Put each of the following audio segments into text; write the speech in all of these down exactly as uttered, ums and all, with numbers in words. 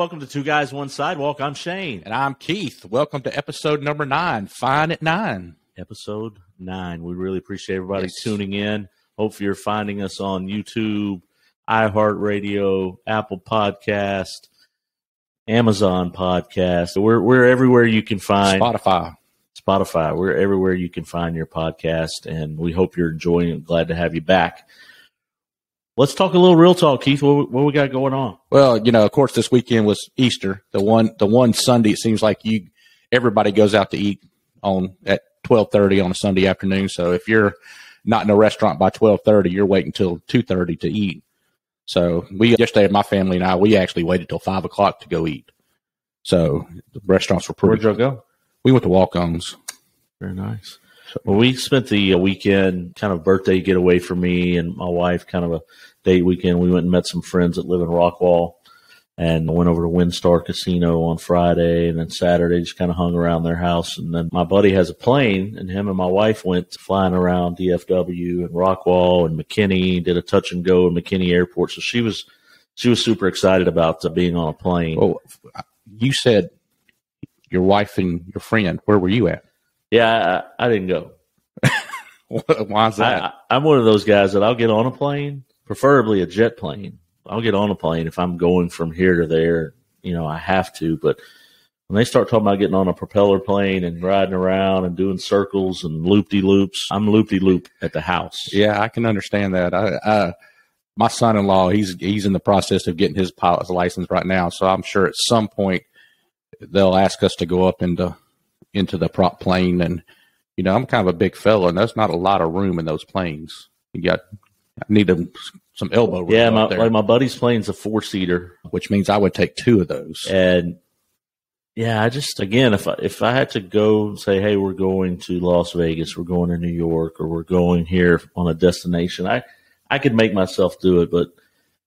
Welcome to Two Guys, One Sidewalk. I'm Shane. And I'm Keith. Welcome to episode number nine, Fine at Nine. Episode nine. We really appreciate everybody yes. tuning in. Hopefully you're finding us on YouTube, iHeartRadio, Apple Podcast, Amazon Podcast. We're, we're everywhere you can find. Spotify. Spotify. We're everywhere you can find your podcast, and we hope you're enjoying it. Glad to have you back. Let's talk a little real talk, Keith. What, what we got going on? Well, you know, of course, this weekend was Easter. The one, the one Sunday, it seems like you, everybody goes out to eat on at twelve thirty on a Sunday afternoon. So if you're not in a restaurant by twelve thirty, you're waiting till two thirty to eat. So we yesterday, my family and I, we actually waited till five o'clock to go eat. So the restaurants were pretty. Where'd y'all go? We went to Walk-Ons. Very nice. Well, we spent the weekend, kind of birthday getaway for me and my wife, kind of a date weekend. We went and met some friends that live in Rockwall and went over to WinStar Casino on Friday. And then Saturday just kind of hung around their house. And then my buddy has a plane, and him and my wife went flying around D F W and Rockwall and McKinney, did a touch and go in McKinney Airport. So she was she was super excited about being on a plane. Well, you said your wife and your friend, where were you at? Yeah, I, I didn't go. Why is that? I, I'm one of those guys that I'll get on a plane, preferably a jet plane. I'll get on a plane if I'm going from here to there. You know, I have to. But when they start talking about getting on a propeller plane and riding around and doing circles and loop-de-loops, I'm loop-de-loop at the house. Yeah, I can understand that. I, I, my son-in-law, he's he's in the process of getting his pilot's license right now, so I'm sure at some point they'll ask us to go up into – into the prop plane. And, you know, I'm kind of a big fellow, and there's not a lot of room in those planes. You got, I need a, some elbow room. Yeah. My, there. Like my buddy's plane's a four seater, which means I would take two of those. And yeah, I just, again, if I, if I had to go and say, hey, we're going to Las Vegas, we're going to New York, or we're going here on a destination, I, I could make myself do it. But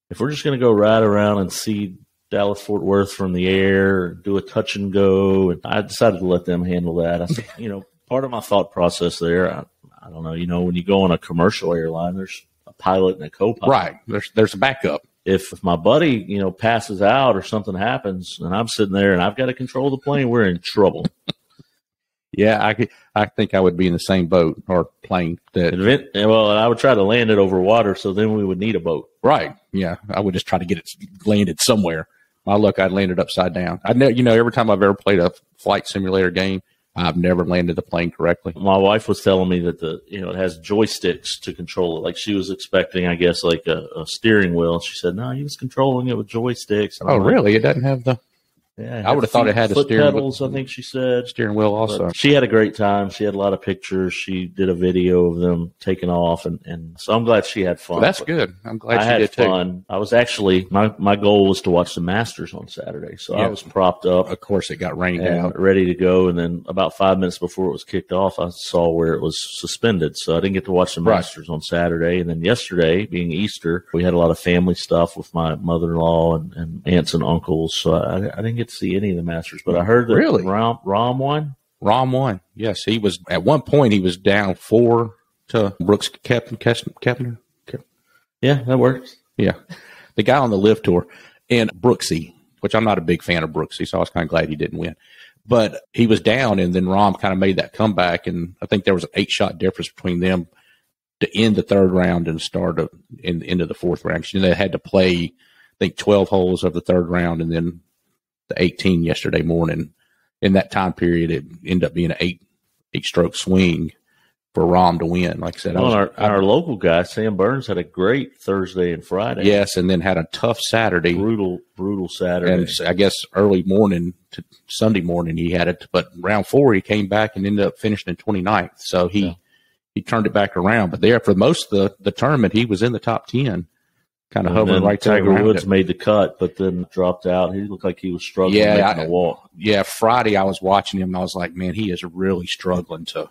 if we're just going to go right around and see Dallas, Fort Worth from the air, do a touch and go. And I decided to let them handle that. I said, you know, part of my thought process there, I, I don't know, you know, when you go on a commercial airline, there's a pilot and a co-pilot. Right. There's, there's a backup. If, if my buddy, you know, passes out or something happens and I'm sitting there and I've got to control the plane, we're in trouble. Yeah, I, I think I would be in the same boat or plane. That Invent, well, I would try to land it over water, so then we would need a boat. Right. Yeah, I would just try to get it landed somewhere. My luck, I landed upside down. I know, you know, every time I've ever played a flight simulator game, I've never landed the plane correctly. My wife was telling me that the, you know, it has joysticks to control it. Like she was expecting, I guess, like a, a steering wheel. She said, no, he was controlling it with joysticks. And oh, I'm really? Like, it doesn't have the. Yeah, I would have thought it had a steering pedals, wheel. I think she said steering wheel also. But she had a great time. She had a lot of pictures. She did a video of them taking off, and, and so I'm glad she had fun. Well, that's but good. I'm glad I she had did fun. Too. I was actually my, my goal was to watch the Masters on Saturday, so yeah. I was propped up. Of course, it got rained out, ready to go, and then about five minutes before it was kicked off, I saw where it was suspended, so I didn't get to watch the right. Masters on Saturday. And then yesterday, being Easter, we had a lot of family stuff with my mother-in-law and, and aunts and uncles, so I, I didn't get to see any of the Masters, but I heard that really? Rahm, Rahm won. Rahm won. Yes, he was. At one point, he was down four to Brooks Koepka. Yeah, that works. Yeah, the guy on the live tour, and Brooksy, which I'm not a big fan of Brooksy, so I was kind of glad he didn't win. But he was down, and then Rahm kind of made that comeback, and I think there was an eight-shot difference between them to end the third round and start of, in the end of the fourth round. So they had to play, I think, twelve holes of the third round, and then eighteen yesterday morning. In that time period, it ended up being an eight eight stroke swing for Rahm to win. Like I said, well, I was, our, I, our local guy Sam Burns had a great Thursday and Friday. Yes, and then had a tough Saturday, brutal brutal Saturday. And I guess early morning to Sunday morning he had it, but round four he came back and ended up finishing in twenty-ninth. So he yeah. he turned it back around. But there for most of the, the tournament he was in the top ten. Kind of hovering right there. Tiger Woods made the cut, but then dropped out. He looked like he was struggling yeah, making I, a walk. Yeah, Friday I was watching him, and I was like, man, he is really struggling to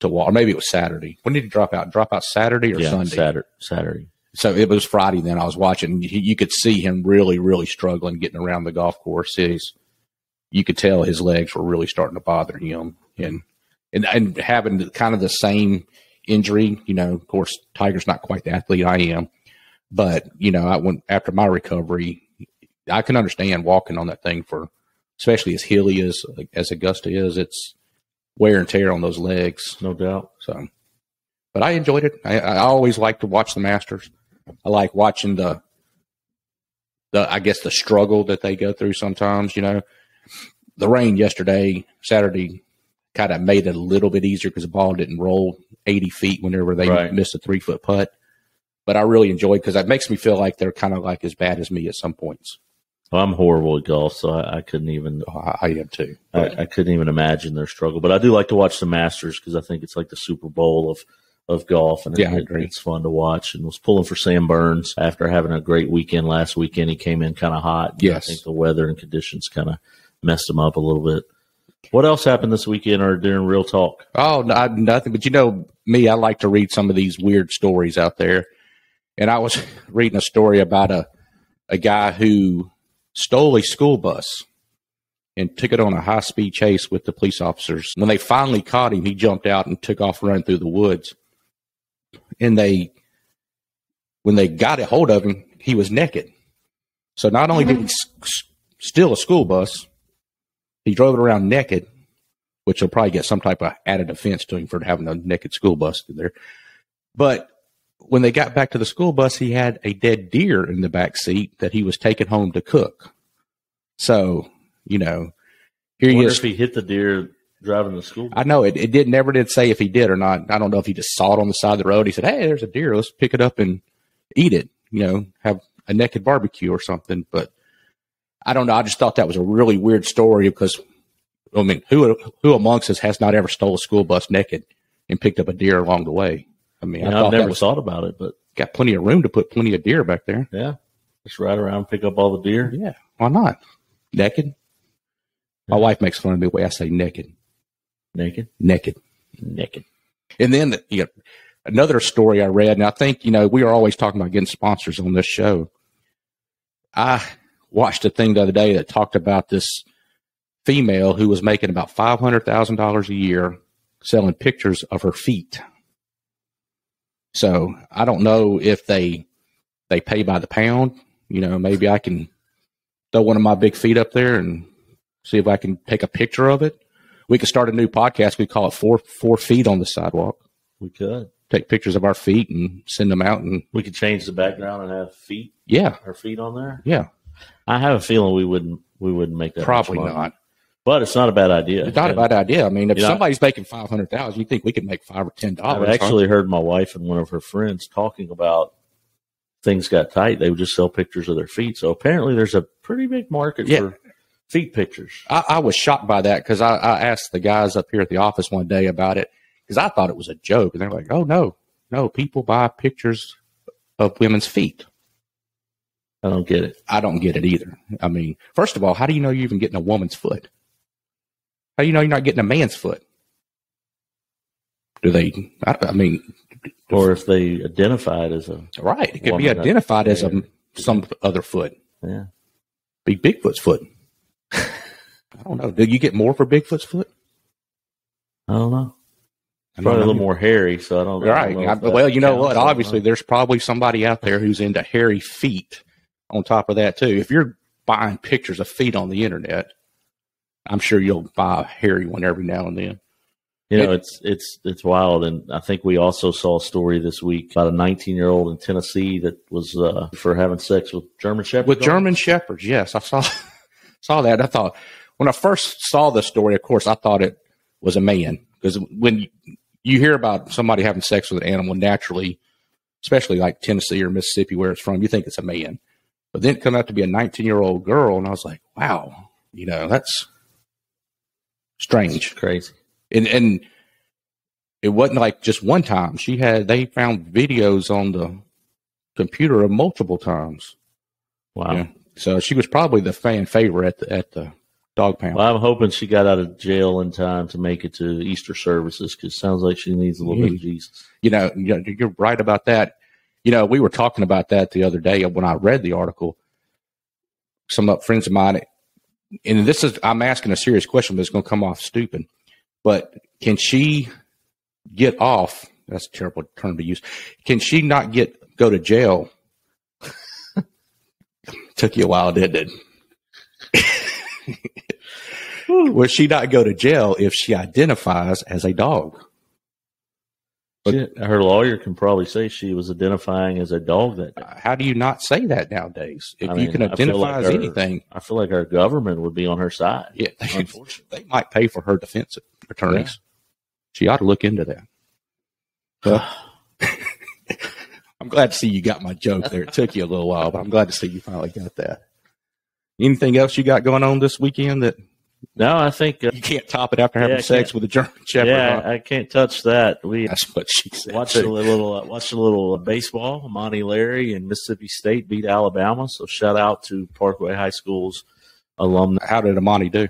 to walk. Or maybe it was Saturday. When did he drop out? Drop out Saturday or yeah, Sunday? Saturday. Saturday. So it was Friday then I was watching. He, you could see him really, really struggling getting around the golf course. He's, you could tell his legs were really starting to bother him. And, and, and having kind of the same injury, you know, of course, Tiger's not quite the athlete I am. But, you know, I went after my recovery, I can understand walking on that thing for, especially as hilly as as Augusta is, it's wear and tear on those legs, no doubt. So, but I enjoyed it. I, I always like to watch the Masters. I like watching the the I guess the struggle that they go through sometimes. You know, the rain yesterday, Saturday, kind of made it a little bit easier because the ball didn't roll eighty feet whenever they right. missed a three foot putt. But I really enjoyed because it makes me feel like they're kind of like as bad as me at some points. Well, I'm horrible at golf, so I, I couldn't even. Oh, I, I am too. I, I couldn't even imagine their struggle. But I do like to watch the Masters because I think it's like the Super Bowl of, of golf, and yeah, it, it's fun to watch. And was pulling for Sam Burns after having a great weekend last weekend. He came in kind of hot. Yes, I think the weather and conditions kind of messed him up a little bit. What else happened this weekend or during Real Talk? Oh, no, nothing. But you know me, I like to read some of these weird stories out there, and I was reading a story about a a guy who stole a school bus and took it on a high-speed chase with the police officers. When they finally caught him, he jumped out and took off running through the woods. And they, when they got a hold of him, he was naked. So not only did he s- steal a school bus, he drove it around naked, which will probably get some type of added offense to him for having a naked school bus in there. But when they got back to the school bus, he had a dead deer in the back seat that he was taking home to cook. So, you know, here he is. If he hit the deer driving the school bus? I know it, it did, never did say if he did or not. I don't know if he just saw it on the side of the road. He said, hey, there's a deer. Let's pick it up and eat it, you know, have a naked barbecue or something. But I don't know. I just thought that was a really weird story because, I mean, who, who amongst us has not ever stole a school bus naked and picked up a deer along the way? I mean, yeah, I I've never was, thought about it, but got plenty of room to put plenty of deer back there. Yeah. Just ride around, pick up all the deer. Yeah. Why not? Naked. My yeah. wife makes fun of me the way I say naked. Naked? Naked. Naked. And then the, you know, another story I read, and I think, you know, we are always talking about getting sponsors on this show. I watched a thing the other day that talked about this female who was making about five hundred thousand dollars a year selling pictures of her feet. So I don't know if they they pay by the pound. You know, maybe I can throw one of my big feet up there and see if I can take a picture of it. We could start a new podcast. We call it four four feet on the sidewalk. We could take pictures of our feet and send them out, and we could change the background and have feet. Yeah, our feet on there. Yeah, I have a feeling we wouldn't we wouldn't make that probably much money. Not. But it's not a bad idea. It's not a bad idea. I mean, if you know, somebody's making five hundred thousand dollars, you think we could make five or ten dollars. I've actually huh? heard my wife and one of her friends talking about things got tight. They would just sell pictures of their feet. So apparently there's a pretty big market yeah. for feet pictures. I, I was shocked by that because I, I asked the guys up here at the office one day about it because I thought it was a joke. And they're like, oh, no, no, people buy pictures of women's feet. I don't get it. I don't get it either. I mean, first of all, how do you know you're even getting a woman's foot? How do you know you're not getting a man's foot? Do they, I, I mean. Or if they identify it as a. Right. It could be identified as a, some other foot. Yeah. Be Bigfoot's foot. I don't know. Do you get more for Bigfoot's foot? I don't know. It's probably a little more hairy, so I don't know. Right. I, well, you know what? Obviously, there's probably somebody out there who's into hairy feet on top of that, too. If you're buying pictures of feet on the internet, I'm sure you'll buy a hairy one every now and then. You know, it's it's it's wild. And I think we also saw a story this week about a nineteen-year-old in Tennessee that was uh, for having sex with German Shepherds. With dogs. German Shepherds, yes. I saw saw that. I thought, when I first saw this story, of course, I thought it was a man. Because when you hear about somebody having sex with an animal naturally, especially like Tennessee or Mississippi, where it's from, you think it's a man. But then it came out to be a nineteen-year-old girl, and I was like, wow, you know, that's... strange. It's crazy. And and it wasn't like just one time. She had they found videos on the computer of multiple times. Wow. Yeah. So she was probably the fan favorite at the, at the dog pound. Well, I'm hoping she got out of jail in time to make it to Easter services because it sounds like she needs a little yeah. bit of Jesus. You know, you're right about that. You know, we were talking about that the other day when I read the article. Some friends of mine. And this is, I'm asking a serious question, but it's going to come off stupid. But can she get off? That's a terrible term to use. Can she not get, go to jail Took you a while, didn't it? Will she not go to jail if she identifies as a dog? But she, her lawyer can probably say she was identifying as a dog that day. How do you not say that nowadays? If I mean, you can identify like as her, anything. I feel like our government would be on her side. Yeah, they, unfortunately. They might pay for her defense attorneys. Yeah. She ought to look into that. Well, I'm glad to see you got my joke there. It took you a little while, but I'm glad to see you finally got that. Anything else you got going on this weekend that... No, I think uh, you can't top it after having yeah, sex with a German Shepherd. Yeah, huh? I can't touch that. We that's what she said. Watched a little, uh, watched a little uh, baseball. Imani Larry and Mississippi State beat Alabama. So shout out to Parkway High School's alumni. How did Imani do?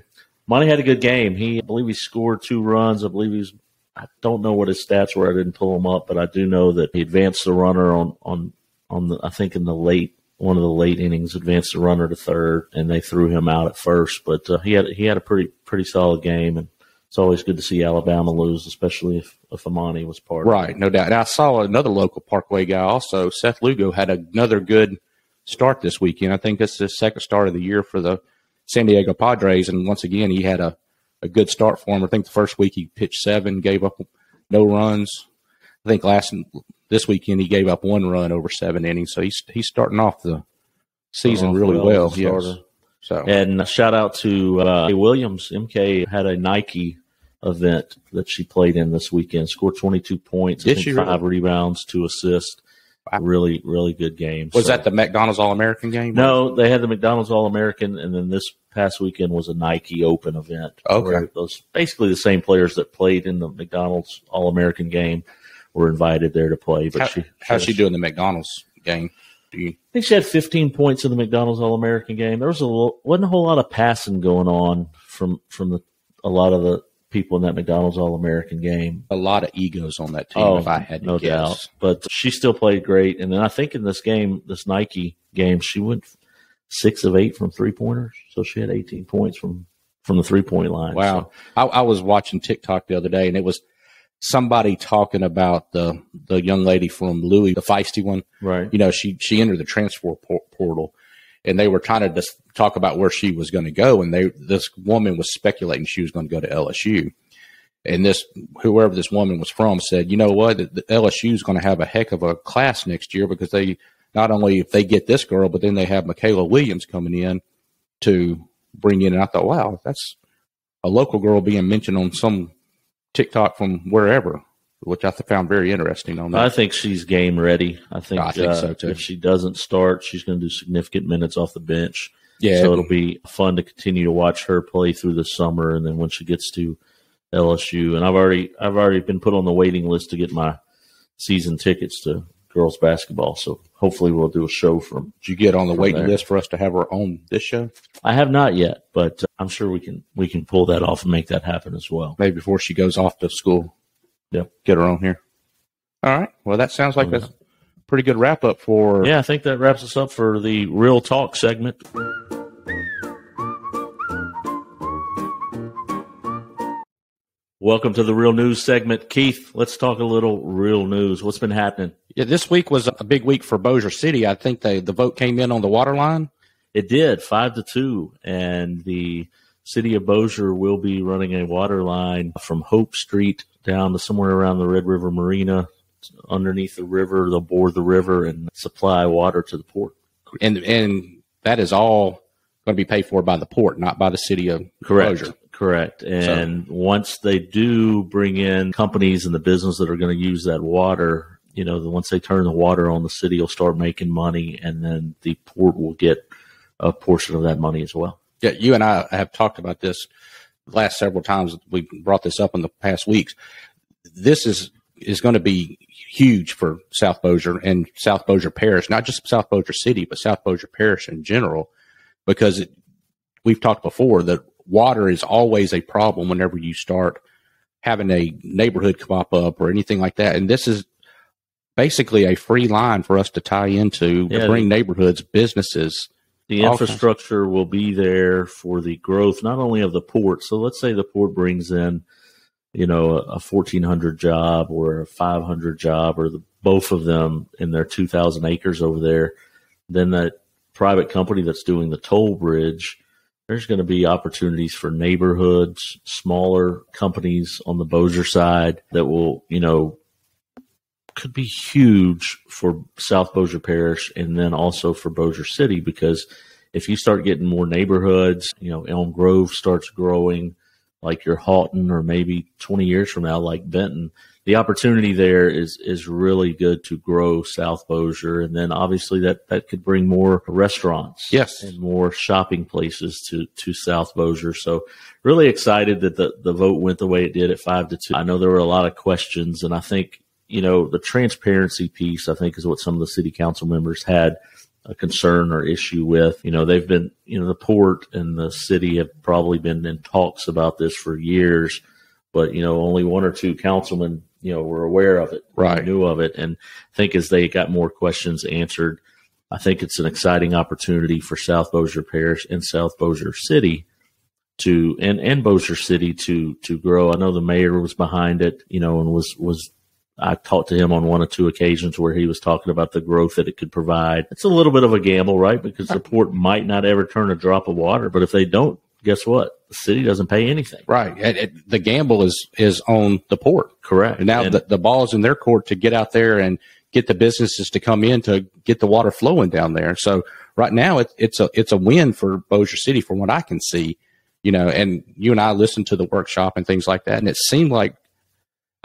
Imani had a good game. He, I believe, he scored two runs. I believe he was. I don't know what his stats were. I didn't pull them up, but I do know that he advanced the runner on on on the. I think in the late. One of the late innings, advanced the runner to third, and they threw him out at first. But uh, he had he had a pretty pretty solid game, and it's always good to see Alabama lose, especially if, if Imani was part right, of it. Right, no doubt. And I saw another local Parkway guy also. Seth Lugo had another good start this weekend. I think this is his second start of the year for the San Diego Padres, and once again, he had a, a good start for him. I think the first week he pitched seven, gave up no runs. I think last this weekend he gave up one run over seven innings, so he's he's starting off the season off really well. well yes. So and shout out to uh, Williams. M K had a Nike event that she played in this weekend. Scored twenty-two points, Did I think she five really? rebounds, two assists. Wow. Really, really good game. Was so. that the McDonald's All-American game? No, they had the McDonald's All-American, and then this past weekend was a Nike Open event. Okay, those basically the same players that played in the McDonald's All-American game were invited there to play. But How, she, she how's she doing the McDonald's game? Do you, I think she had fifteen points in the McDonald's All-American game. There was a little, wasn't a whole lot of passing going on from from the, a lot of the people in that McDonald's All-American game. A lot of egos on that team, oh, if I had to no guess. Doubt. But she still played great. And then I think in this game, this Nike game, she went six of eight from three-pointers. So she had eighteen points from, from the three-point line. Wow. So. I, I was watching TikTok the other day, and it was – somebody talking about the the young lady from Louis, the feisty one. Right. You know, she, she entered the transfer por- portal, and they were trying to dis- talk about where she was going to go. And they this woman was speculating she was going to go to L S U. And this whoever this woman was from said, you know what, the, the L S U is going to have a heck of a class next year, because they not only if they get this girl, but then they have Michaela Williams coming in to bring in. And I thought, wow, that's a local girl being mentioned on some TikTok from wherever, which I found very interesting on that. I think she's game ready. I think, I think uh, so too. If she doesn't start, she's going to do significant minutes off the bench. Yeah, so it'll be fun to continue to watch her play through the summer, and then when she gets to L S U. And I've already I've already been put on the waiting list to get my season tickets to girls basketball. So hopefully we'll do a show from. Did you get on the waiting there. list for us to have our own this show? I have not yet, but uh, I'm sure we can we can pull that off and make that happen as well. Maybe before she goes off to school. Yeah, get her on here. All right. Well, that sounds like oh, a yeah. pretty good wrap up for. Yeah, I think that wraps us up for the Real Talk segment. Welcome to the Real News segment. Keith, let's talk a little real news. What's been happening? Yeah, this week was a big week for Bossier City. I think they, the vote came in on the water line. It did, five to two, and the city of Bossier will be running a water line from Hope Street down to somewhere around the Red River Marina, underneath the river. They'll bore the river and supply water to the port. And and that is all going to be paid for by the port, not by the city of Correct. Bossier. Correct. And so, once they do bring in companies and the business that are going to use that water, you know, once they turn the water on, the city will start making money, and then the port will get a portion of that money as well. Yeah, you and I have talked about this the last several times. We brought this up in the past weeks. This is, is going to be huge for South Bossier and South Bossier Parish, not just South Bossier City, but South Bossier Parish in general, because it, we've talked before that water is always a problem whenever you start having a neighborhood pop up or anything like that. And this is basically a free line for us to tie into, yeah, to bring the, neighborhoods, businesses. The infrastructure kinds. will be there for the growth, not only of the port. So let's say the port brings in, you know, a fourteen hundred job or a five hundred job, or the, both of them in their two thousand acres over there. Then that private company that's doing the toll bridge, there's going to be opportunities for neighborhoods, smaller companies on the Bossier side that will, you know, could be huge for South Bossier Parish and then also for Bossier City, because if you start getting more neighborhoods, you know, Elm Grove starts growing like your Haughton, or maybe twenty years from now, like Benton, the opportunity there is, is really good to grow South Bossier. And then obviously that, that could bring more restaurants, yes, and more shopping places to, to South Bossier. So really excited that the, the vote went the way it did at five to two. I know there were a lot of questions, and I think, you know, the transparency piece, I think, is what some of the city council members had a concern or issue with. You know, they've been, you know, the port and the city have probably been in talks about this for years, but, you know, only one or two councilmen, you know, were aware of it, right, knew of it. And I think as they got more questions answered, I think it's an exciting opportunity for South Bossier Parish and South Bossier City to, and, and Bossier City to, to grow. I know the mayor was behind it, you know, and was, was, I talked to him on one or two occasions where he was talking about the growth that it could provide. It's a little bit of a gamble, right? Because the port might not ever turn a drop of water, but if they don't, guess what? The city doesn't pay anything. Right. It, it, the gamble is, is on the port. Correct. And now and, the, the ball is in their court to get out there and get the businesses to come in to get the water flowing down there. So right now it, it's a, it's a win for Bossier City from what I can see, you know, and you and I listened to the workshop and things like that. And it seemed like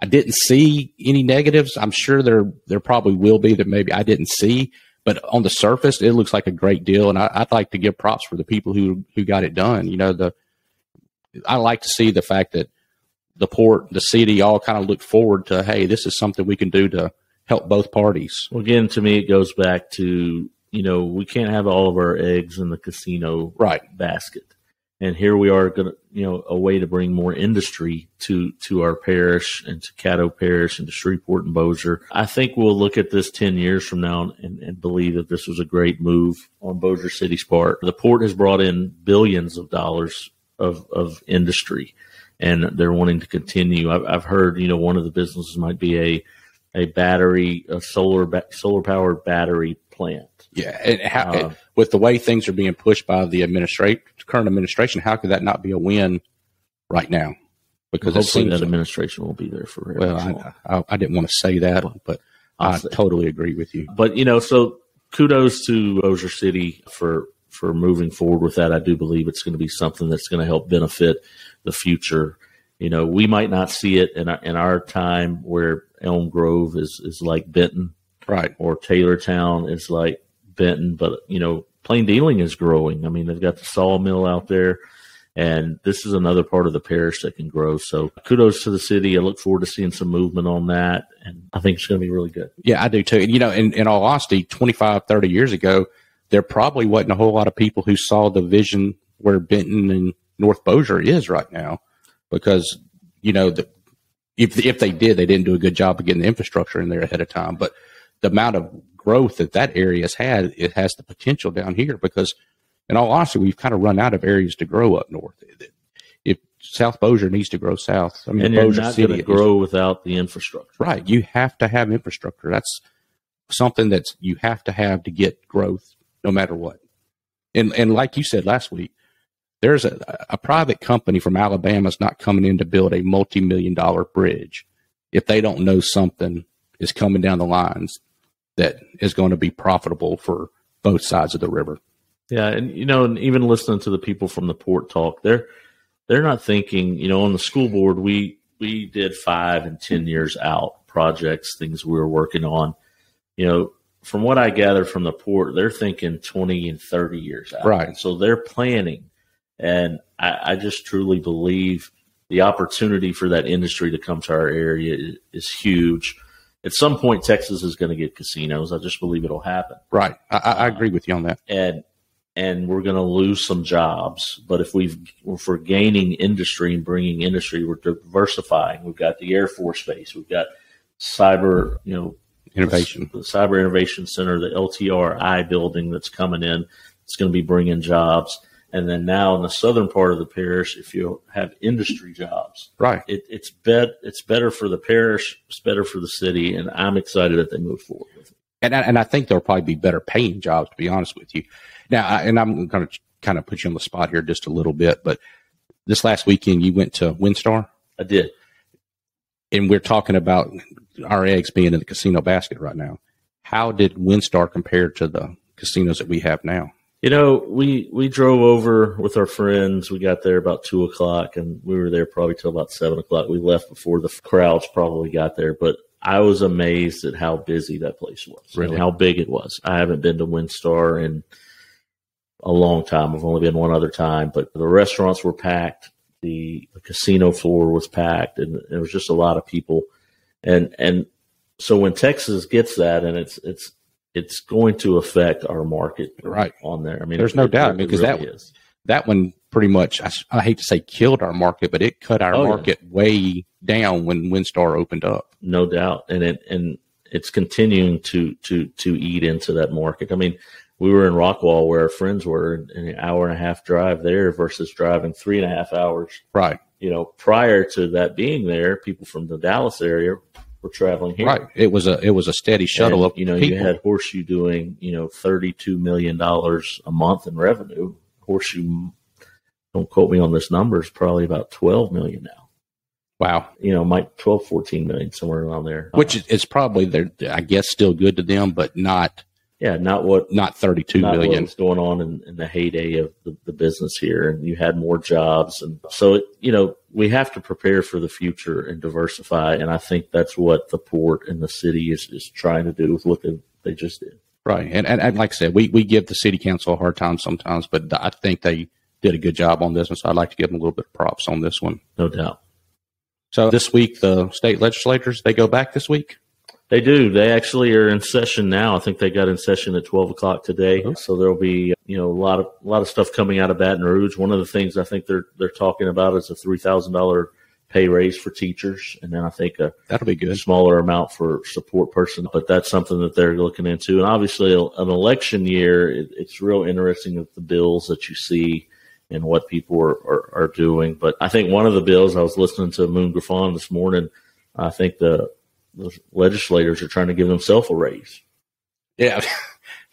I didn't see any negatives. I'm sure there there probably will be that maybe I didn't see, but on the surface, it looks like a great deal. And I, I'd like to give props for the people who, who got it done. You know, the I like to see the fact that the port, the city, all kind of look forward to, hey, this is something we can do to help both parties. Well, again, to me, it goes back to, you know, we can't have all of our eggs in the casino right basket. And here we are going to, you know, a way to bring more industry to, to our parish and to Caddo Parish and to Shreveport and Bossier. I think we'll look at this ten years from now and, and believe that this was a great move on Bossier City's part. The port has brought in billions of dollars of, of industry, and they're wanting to continue. I've, I've heard, you know, one of the businesses might be a, a battery, a solar, ba- solar powered battery plant. Yeah. And how, uh, with the way things are being pushed by the administration, current administration, how could that not be a win right now? Because hopefully that administration will be there forever. Well, I, I, I didn't want to say that, but I totally agree with you. But, you know, so kudos to Bossier City for, for moving forward with that. I do believe it's going to be something that's going to help benefit the future. You know, we might not see it in our, in our time where Elm Grove is, is like Benton. Right. Or Taylortown is like Benton, but, you know, plain dealing is growing. I mean, they've got the sawmill out there, and this is another part of the parish that can grow. So kudos to the city. I look forward to seeing some movement on that, and I think it's going to be really good. Yeah, I do too. And, you know, in, in all honesty, twenty-five, thirty years ago, there probably wasn't a whole lot of people who saw the vision where Benton and North Bossier is right now, because, you know, the, if, if they did, they didn't do a good job of getting the infrastructure in there ahead of time. But the amount of growth that that area has had, it has the potential down here, because in all honesty, we've kind of run out of areas to grow up north. If South Bossier needs to grow south, I mean, and you're not going to grow without the infrastructure. Right. You have to have infrastructure. That's something that's you have to have to get growth no matter what. And and like you said last week, there's a, a private company from Alabama is not coming in to build a multi-million dollar bridge if they don't know something is coming down the lines that is going to be profitable for both sides of the river. Yeah. And, you know, and even listening to the people from the port talk, they're, they're not thinking, you know, on the school board, we, we did five and ten years out projects, things we were working on. You know, from what I gather from the port, they're thinking twenty and thirty years out. Right. And so they're planning. And I, I just truly believe the opportunity for that industry to come to our area is, is huge. At some point, Texas is going to get casinos. I just believe it'll happen. Right. I, I agree with you on that. Uh, and and we're going to lose some jobs. But if, we've, if we're gaining industry and bringing industry, we're diversifying. We've got the Air Force Base. We've got cyber, you know, innovation, the, the Cyber Innovation Center, the L T R I building that's coming in. It's going to be bringing jobs. And then now in the southern part of the parish, if you have industry jobs, right, it, it's bet, it's better for the parish, it's better for the city, and I'm excited that they move forward with it. And and I think there'll probably be better paying jobs, to be honest with you. Now, I, and I'm going to kind of put you on the spot here just a little bit, but this last weekend you went to WinStar? I did. And we're talking about our eggs being in the casino basket right now. How did WinStar compare to the casinos that we have now? You know, we, we drove over with our friends. We got there about two o'clock, and we were there probably till about seven o'clock. We left before the crowds probably got there, but I was amazed at how busy that place was. Really? And how big it was. I haven't been to WinStar in a long time. I've only been one other time, but the restaurants were packed. The, the casino floor was packed, and there was just a lot of people. And and so when Texas gets that, and it's it's it's going to affect our market right on there. I mean, there's it, no it, doubt it, because it really that is. That one pretty much, I, I hate to say killed our market, but it cut our oh, market yeah. way down when WinStar opened up. No doubt, and it and it's continuing to to to eat into that market. I mean, we were in Rockwall where our friends were, and an hour and a half drive there versus driving three and a half hours. Right. You know, prior to that being there, people from the Dallas area were traveling here. Right. It was a it was a steady shuttle up. You know, people. You had Horseshoe doing, you know, thirty-two million dollars a month in revenue. Horseshoe, don't quote me on this number, is probably about twelve million now. Wow. You know, Mike, twelve, fourteen million, somewhere around there. Which uh, is probably, they're, I guess, still good to them, but not. Yeah, not what not thirty-two not million what's going on in, in the heyday of the, the business here, and you had more jobs, and so it, you know, we have to prepare for the future and diversify, and I think that's what the port and the city is, is trying to do with what they, they just did. Right, and, and and like I said, we we give the city council a hard time sometimes, but I think they did a good job on this, and so I'd like to give them a little bit of props on this one, no doubt. So this week, the state legislators, they go back this week. They do. They actually are in session now. I think they got in session at twelve o'clock today. Oh. So there'll be, you know, a lot of a lot of stuff coming out of Baton Rouge. One of the things I think they're they're talking about is a three thousand dollar pay raise for teachers, and then I think a that'll be good smaller amount for support person. But that's something that they're looking into. And obviously, an election year, it, it's real interesting with the bills that you see and what people are, are are doing. But I think one of the bills, I was listening to Moon Griffon this morning. I think the The legislators are trying to give themselves a raise. Yeah.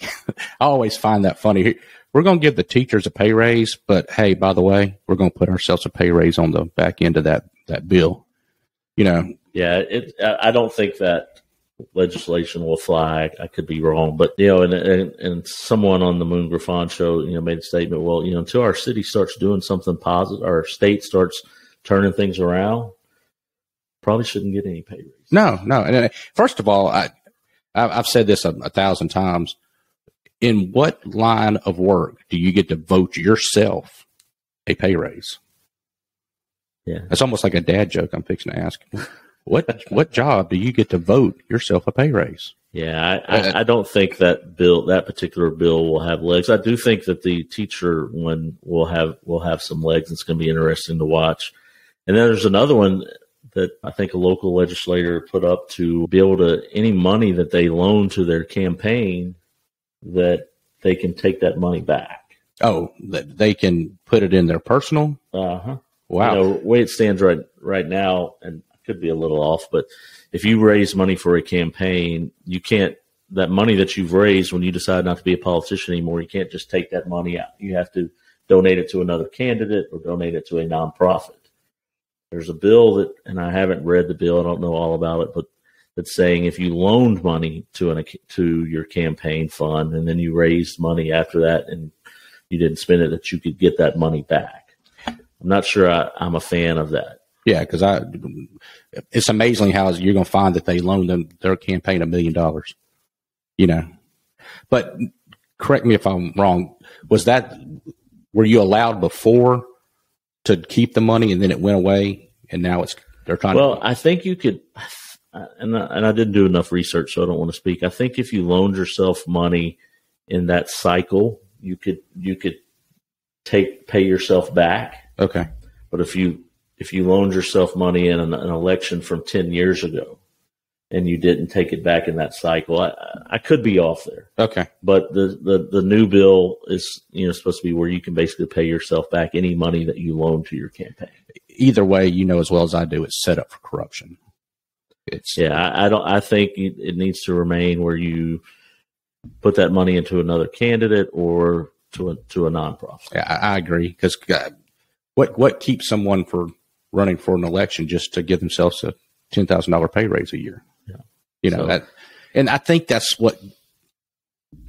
I always find that funny. We're going to give the teachers a pay raise, but hey, by the way, we're going to put ourselves a pay raise on the back end of that, that bill, you know? Yeah. It, I don't think that legislation will fly. I could be wrong, but you know, and, and, and someone on the Moon Griffon show, you know, made a statement. Well, you know, until our city starts doing something positive, our state starts turning things around, probably shouldn't get any pay raise. No, no. And first of all, I, I've said this a, a thousand times. In what line of work do you get to vote yourself a pay raise? Yeah, that's almost like a dad joke I'm fixing to ask. What what job do you get to vote yourself a pay raise? Yeah, I, I, I don't think that bill, that particular bill, will have legs. I do think that the teacher one will have will have some legs. It's going to be interesting to watch. And then there's another one that I think a local legislator put up to be able to, any money that they loan to their campaign, that they can take that money back. Oh, that they can put it in their personal? Uh-huh. Wow. You know, the way it stands right right now, and I could be a little off, but if you raise money for a campaign, you can't, that money that you've raised when you decide not to be a politician anymore, you can't just take that money out. You have to donate it to another candidate or donate it to a nonprofit. There's a bill that, and I haven't read the bill, I don't know all about it, but it's saying if you loaned money to an to your campaign fund and then you raised money after that and you didn't spend it, that you could get that money back. I'm not sure I, I'm a fan of that. Yeah, because I, it's amazing how you're going to find that they loaned them their campaign a million dollars, you know. But correct me if I'm wrong. Was that, were you allowed before to keep the money and then it went away and now it's, they're trying well, to. Well, I think you could, and I, and I didn't do enough research, so I don't want to speak. I think if you loaned yourself money in that cycle, you could, you could take, pay yourself back. Okay. But if you, if you loaned yourself money in an, an election from ten years ago and you didn't take it back in that cycle, I, I could be off there. Okay. But the, the, the new bill is, you know, supposed to be where you can basically pay yourself back any money that you loan to your campaign. Either way, you know as well as I do, it's set up for corruption. It's yeah, I, I don't. I think it needs to remain where you put that money into another candidate or to a to a nonprofit. Yeah, I agree, because what what keeps someone from running for an election just to give themselves a ten thousand dollar pay raise a year? Yeah, you know so, that, and I think that's what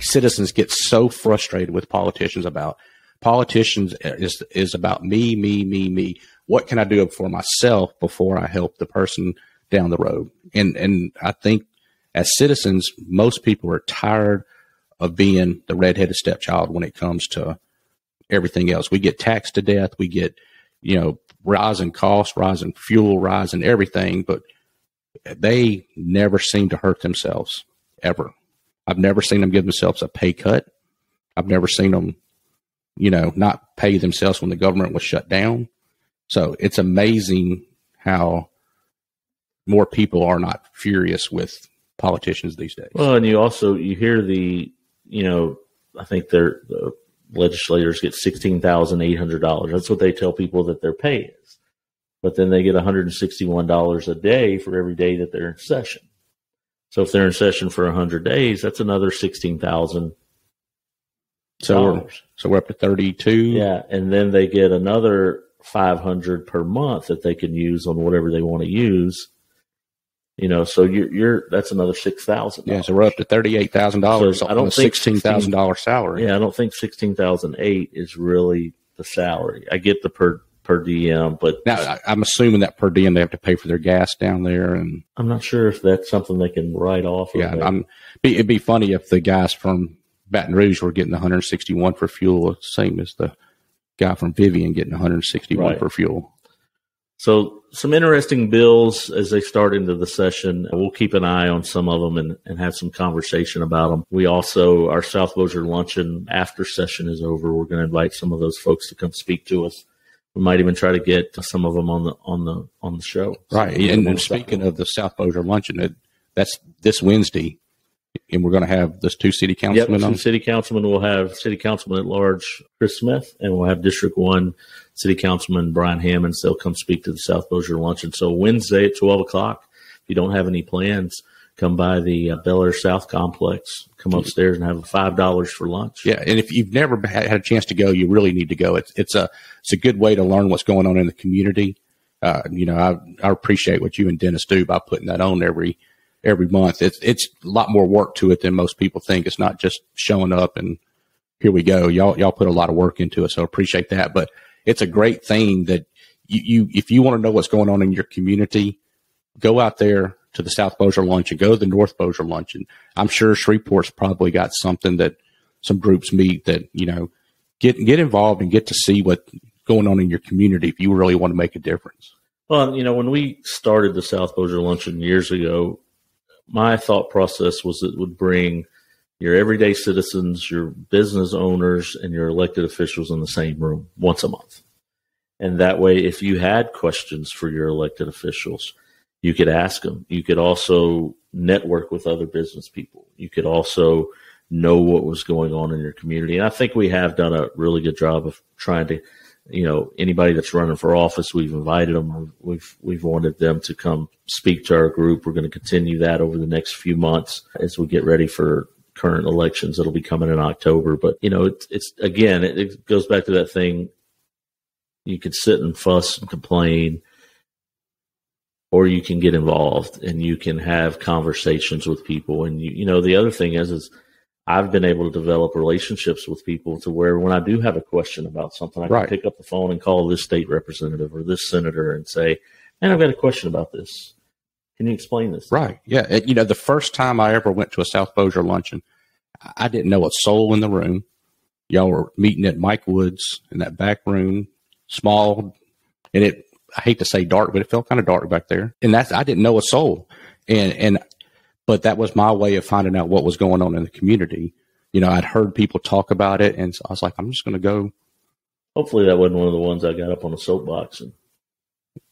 citizens get so frustrated with politicians about. Politicians is is about me, me, me, me. What can I do for myself before I help the person down the road? And and I think as citizens, most people are tired of being the redheaded stepchild when it comes to everything else. We get taxed to death. We get, you know, rising costs, rising fuel, rising everything, but they never seem to hurt themselves ever. I've never seen them give themselves a pay cut. I've never seen them, you know, not pay themselves when the government was shut down. So it's amazing how more people are not furious with politicians these days. Well, and you also, you hear the, you know, I think their the legislators get sixteen thousand eight hundred dollars. That's what they tell people that their pay is. But then they get one hundred sixty-one dollars a day for every day that they're in session. So if they're in session for one hundred days, that's another sixteen thousand dollars. So we're, so we're up to thirty-two. Yeah, and then they get another five hundred dollars per month that they can use on whatever they want to use. You know, so you're, you're that's another six thousand dollars. Yeah, so we're up to thirty-eight thousand dollars so on a sixteen thousand dollars salary. Yeah, I don't think sixteen thousand eight hundred dollars is really the salary. I get the per per diem, but now I, I'm assuming that per diem they have to pay for their gas down there, and I'm not sure if that's something they can write off. Yeah, I'm, it'd be funny if the guys from Baton Rouge were getting one hundred sixty-one for fuel, same as the guy from Vivian getting one hundred sixty-one right. for fuel. So some interesting bills as they start into the session. We'll keep an eye on some of them and, and have some conversation about them. We also, our South Bossier luncheon after session is over, we're going to invite some of those folks to come speak to us. We might even try to get some of them on the on the on the show. Right, so and, and speaking of the South Bossier luncheon, it, that's this Wednesday, and we're going to have those two city councilmen. Yep, two on. city councilmen. We'll have City Councilman at Large Chris Smith, and we'll have District One City Councilman Brian Hammonds. They'll come speak to the South Bossier luncheon. So Wednesday at twelve o'clock. If you don't have any plans, come by the uh, Bel Air South Complex. Come upstairs and have five dollars for lunch. Yeah, and if you've never had a chance to go, you really need to go. It's it's a it's a good way to learn what's going on in the community. Uh, you know, I I appreciate what you and Dennis do by putting that on every every month. It's it's a lot more work to it than most people think. It's not just showing up and here we go. Y'all y'all put a lot of work into it, so appreciate that. But it's a great thing that you, you, if you want to know what's going on in your community, go out there to the South Bossier luncheon, go to the North Bossier luncheon. I'm sure Shreveport's probably got something that some groups meet that, you know, get, get involved and get to see what's going on in your community if you really want to make a difference. Well, you know, when we started the South Bossier luncheon years ago, my thought process was it would bring your everyday citizens, your business owners, and your elected officials in the same room once a month. And that way, if you had questions for your elected officials, you could ask them. You could also network with other business people. You could also know what was going on in your community. And I think we have done a really good job of trying to, you know, anybody that's running for office, we've invited them. We've, we've wanted them to come speak to our group. We're going to continue that over the next few months as we get ready for current elections that'll be coming in October. But, you know, it's, it's again, it, it goes back to that thing. You could sit and fuss and complain, or you can get involved and you can have conversations with people. And, you, you know, the other thing is, is I've been able to develop relationships with people to where when I do have a question about something, I right. can pick up the phone and call this state representative or this senator and say, man, I've got a question about this. Can you explain this? Right. Yeah. It, you know, the first time I ever went to a South Bossier luncheon, I didn't know a soul in the room. Y'all were meeting at Mike Woods in that back room, small. And it, I hate to say dark, but it felt kind of dark back there. And that's, I didn't know a soul. And, and, but that was my way of finding out what was going on in the community. You know, I'd heard people talk about it and I was like, I'm just going to go. Hopefully that wasn't one of the ones I got up on a soapbox and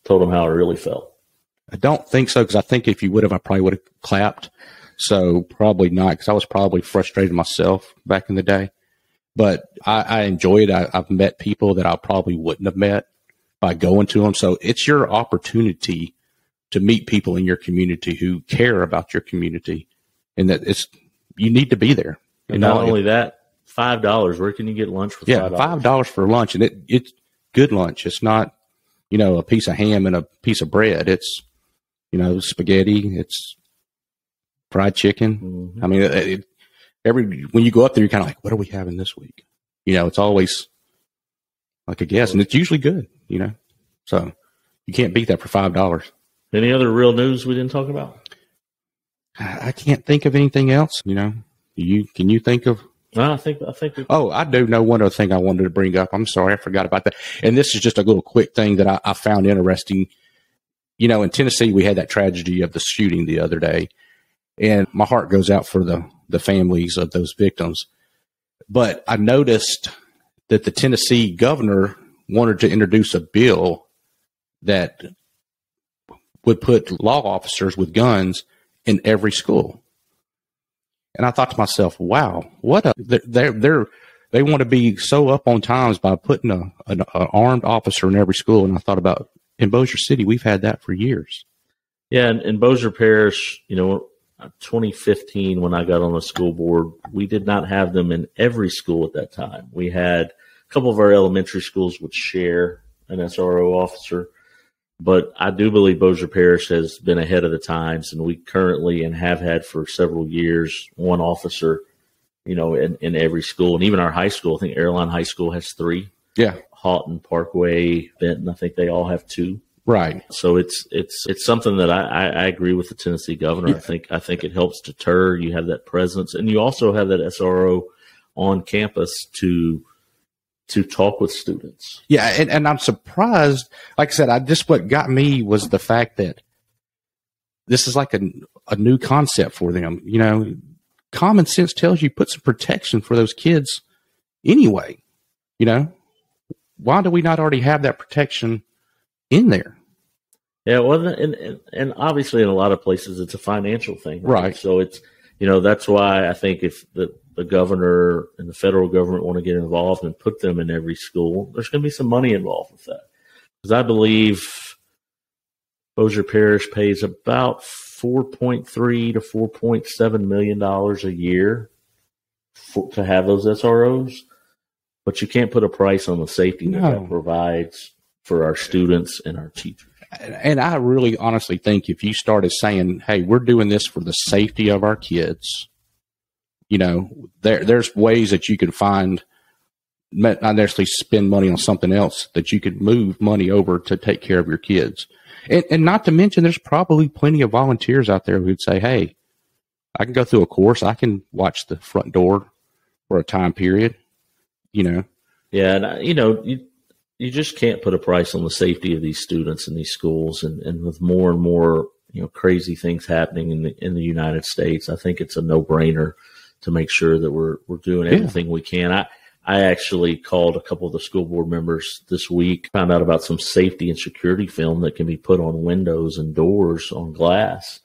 told them how I really felt. I don't think so. Cause I think if you would have, I probably would have clapped. So probably not. Cause I was probably frustrated myself back in the day, but I, I enjoyed it. I, I've met people that I probably wouldn't have met by going to them. So it's your opportunity to meet people in your community who care about your community, and that it's, you need to be there. And not only that, five dollars. Where can you get lunch for five dollars? Yeah, five dollars for lunch, and it it's good lunch. It's not, you know, a piece of ham and a piece of bread. It's, you know, spaghetti. It's fried chicken. Mm-hmm. I mean, it, it, every when you go up there, you're kind of like, what are we having this week? You know, it's always like a guess, and it's usually good. You know, so you can't beat that for five dollars. Any other real news we didn't talk about? I, I can't think of anything else. You know, you can you think of? No, I think I think. We- oh, I do know one other thing I wanted to bring up. I'm sorry, I forgot about that. And this is just a little quick thing that I, I found interesting. You know, in Tennessee, we had that tragedy of the shooting the other day, and my heart goes out for the the families of those victims. But I noticed that the Tennessee governor wanted to introduce a bill that would put law officers with guns in every school. And I thought to myself, wow, what a, they're, they're, they want to be so up on times by putting a, an a armed officer in every school. And I thought about, in Bossier City, we've had that for years. Yeah, in, in Bossier Parish, you know, twenty fifteen, when I got on the school board, we did not have them in every school at that time. We had a couple of our elementary schools would share an S R O officer. But I do believe Bossier Parish has been ahead of the times, and we currently and have had for several years one officer, you know, in, in every school. And even our high school, I think Airline High School has three. Yeah. Haughton, Parkway, Benton, I think they all have two. Right. So it's it's it's something that I, I agree with the Tennessee governor. Yeah. I think I think it helps deter. You have that presence, and you also have that S R O on campus to to talk with students. Yeah, and, and I'm surprised. Like I said, I just what got me was the fact that this is like a, a new concept for them. You know, common sense tells you put some protection for those kids anyway. You know, why do we not already have that protection in there? Yeah, well, and and obviously in a lot of places it's a financial thing. Right. right. So it's, you know, that's why I think if the the governor and the federal government want to get involved and put them in every school, there's going to be some money involved with that. Because I believe Bossier Parish pays about four point three to four point seven million dollars a year for, to have those S R Os. But you can't put a price on the safety no. that, that provides for our students and our teachers. And I really honestly think if you started saying, hey, we're doing this for the safety of our kids, you know, there there's ways that you can find, not necessarily spend money on something else, that you could move money over to take care of your kids. And, and not to mention, there's probably plenty of volunteers out there who'd say, hey, I can go through a course. I can watch the front door for a time period, you know. Yeah, and I, you know, you, you just can't put a price on the safety of these students in these schools. And, and with more and more, you know, crazy things happening in the, in the United States, I think it's a no-brainer to make sure that we're we're doing everything yeah. we can. I, I actually called a couple of the school board members this week, found out about some safety and security film that can be put on windows and doors on glass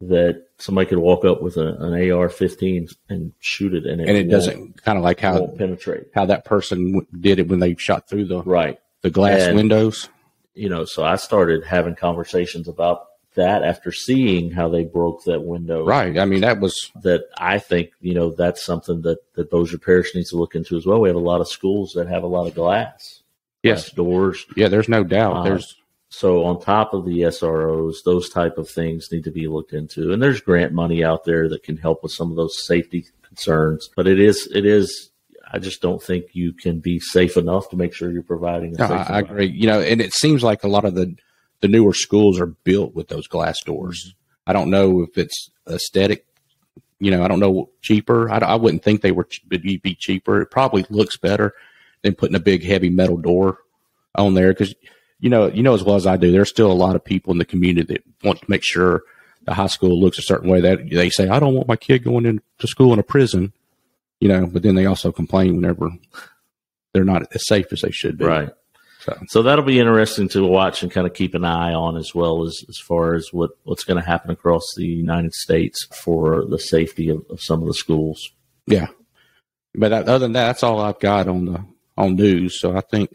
that somebody could walk up with a, an A R fifteen and shoot it. And it, and it doesn't, kind of like how penetrate how that person did it when they shot through the right the glass and, windows. You know, so I started having conversations about that after seeing how they broke that window. Right. I mean, that was that I think, you know, that's something that, that Bossier Parish needs to look into as well. We have a lot of schools that have a lot of glass. Yes. Glass doors. Yeah. There's no doubt. Uh, there's so on top of the S R Os, those type of things need to be looked into. And there's grant money out there that can help with some of those safety concerns, but it is, it is, I just don't think you can be safe enough to make sure you're providing. A no, safe I agree. You know, and it seems like a lot of the, The newer schools are built with those glass doors. I don't know if it's aesthetic, you know, I don't know, cheaper. I, I wouldn't think they were be cheaper. It probably looks better than putting a big heavy metal door on there. Cause you know, you know, as well as I do, there's still a lot of people in the community that want to make sure the high school looks a certain way, that they say, I don't want my kid going into school in a prison, you know, but then they also complain whenever they're not as safe as they should be. Right. So. so that'll be interesting to watch and kind of keep an eye on as well as, as far as what, what's going to happen across the United States for the safety of, of some of the schools. Yeah. But other than that, that's all I've got on the on news. So I think.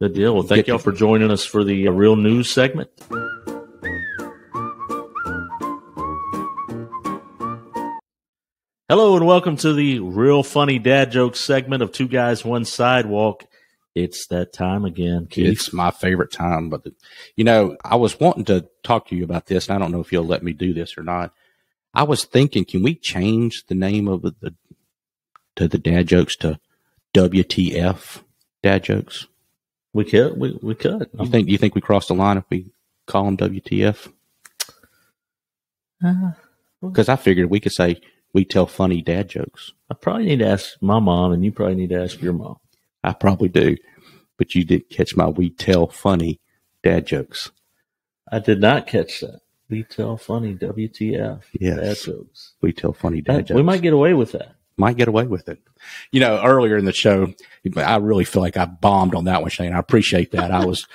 Good deal. Well, thank y'all for joining us for the Real News segment. Hello and welcome to the Real Funny Dad Jokes segment of Two Guys One Sidewalk. It's that time again, Keith. It's my favorite time. But, the, you know, I was wanting to talk to you about this, and I don't know if you'll let me do this or not. I was thinking, can we change the name of the to the Dad Jokes to W T F Dad Jokes? We could. We, we could. You think, you think we crossed the line if we call them W T F? Because uh, I figured we could say... we tell funny dad jokes. I probably need to ask my mom, and you probably need to ask your mom. I probably do. But you did catch my we tell funny dad jokes. I did not catch that. We tell funny W T F yes. dad jokes. We tell funny dad I, jokes. We might get away with that. Might get away with it. You know, earlier in the show, I really feel like I bombed on that one, Shane. I appreciate that. I was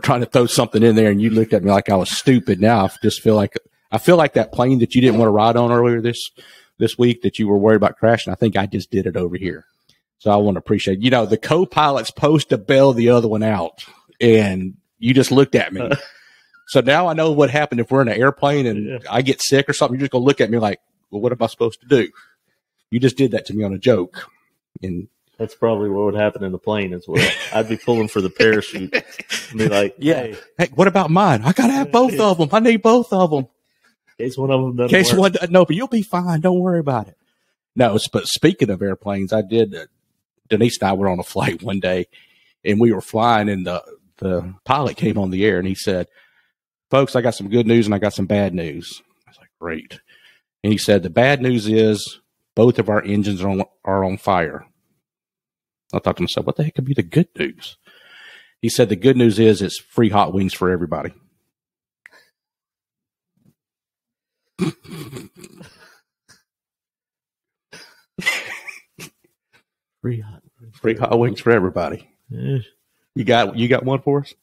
trying to throw something in there, and you looked at me like I was stupid. Now I just feel like I feel like that plane that you didn't want to ride on earlier this This week that you were worried about crashing. I think I just did it over here. So I want to appreciate, you know, the co-pilot's supposed to bail the other one out, and you just looked at me. So now I know what happened if we're in an airplane and yeah. I get sick or something. You're just going to look at me like, well, what am I supposed to do? You just did that to me on a joke. And that's probably what would happen in the plane as well. I'd be pulling for the parachute and be like, yeah, hey, hey what about mine? I got to have both of them. I need both of them. Case one of them doesn't Case work. One, no, but you'll be fine. Don't worry about it. No, but speaking of airplanes, I did. Uh, Denise and I were on a flight one day, and we were flying, and the the pilot came on the air, and he said, "Folks, I got some good news, and I got some bad news." I was like, "Great!" And he said, "The bad news is both of our engines are on, are on fire." I thought to myself, "What the heck could be the good news?" He said, "The good news is it's free hot wings for everybody." free hot, free hot wings for everybody. Yeah. You got you got one for us?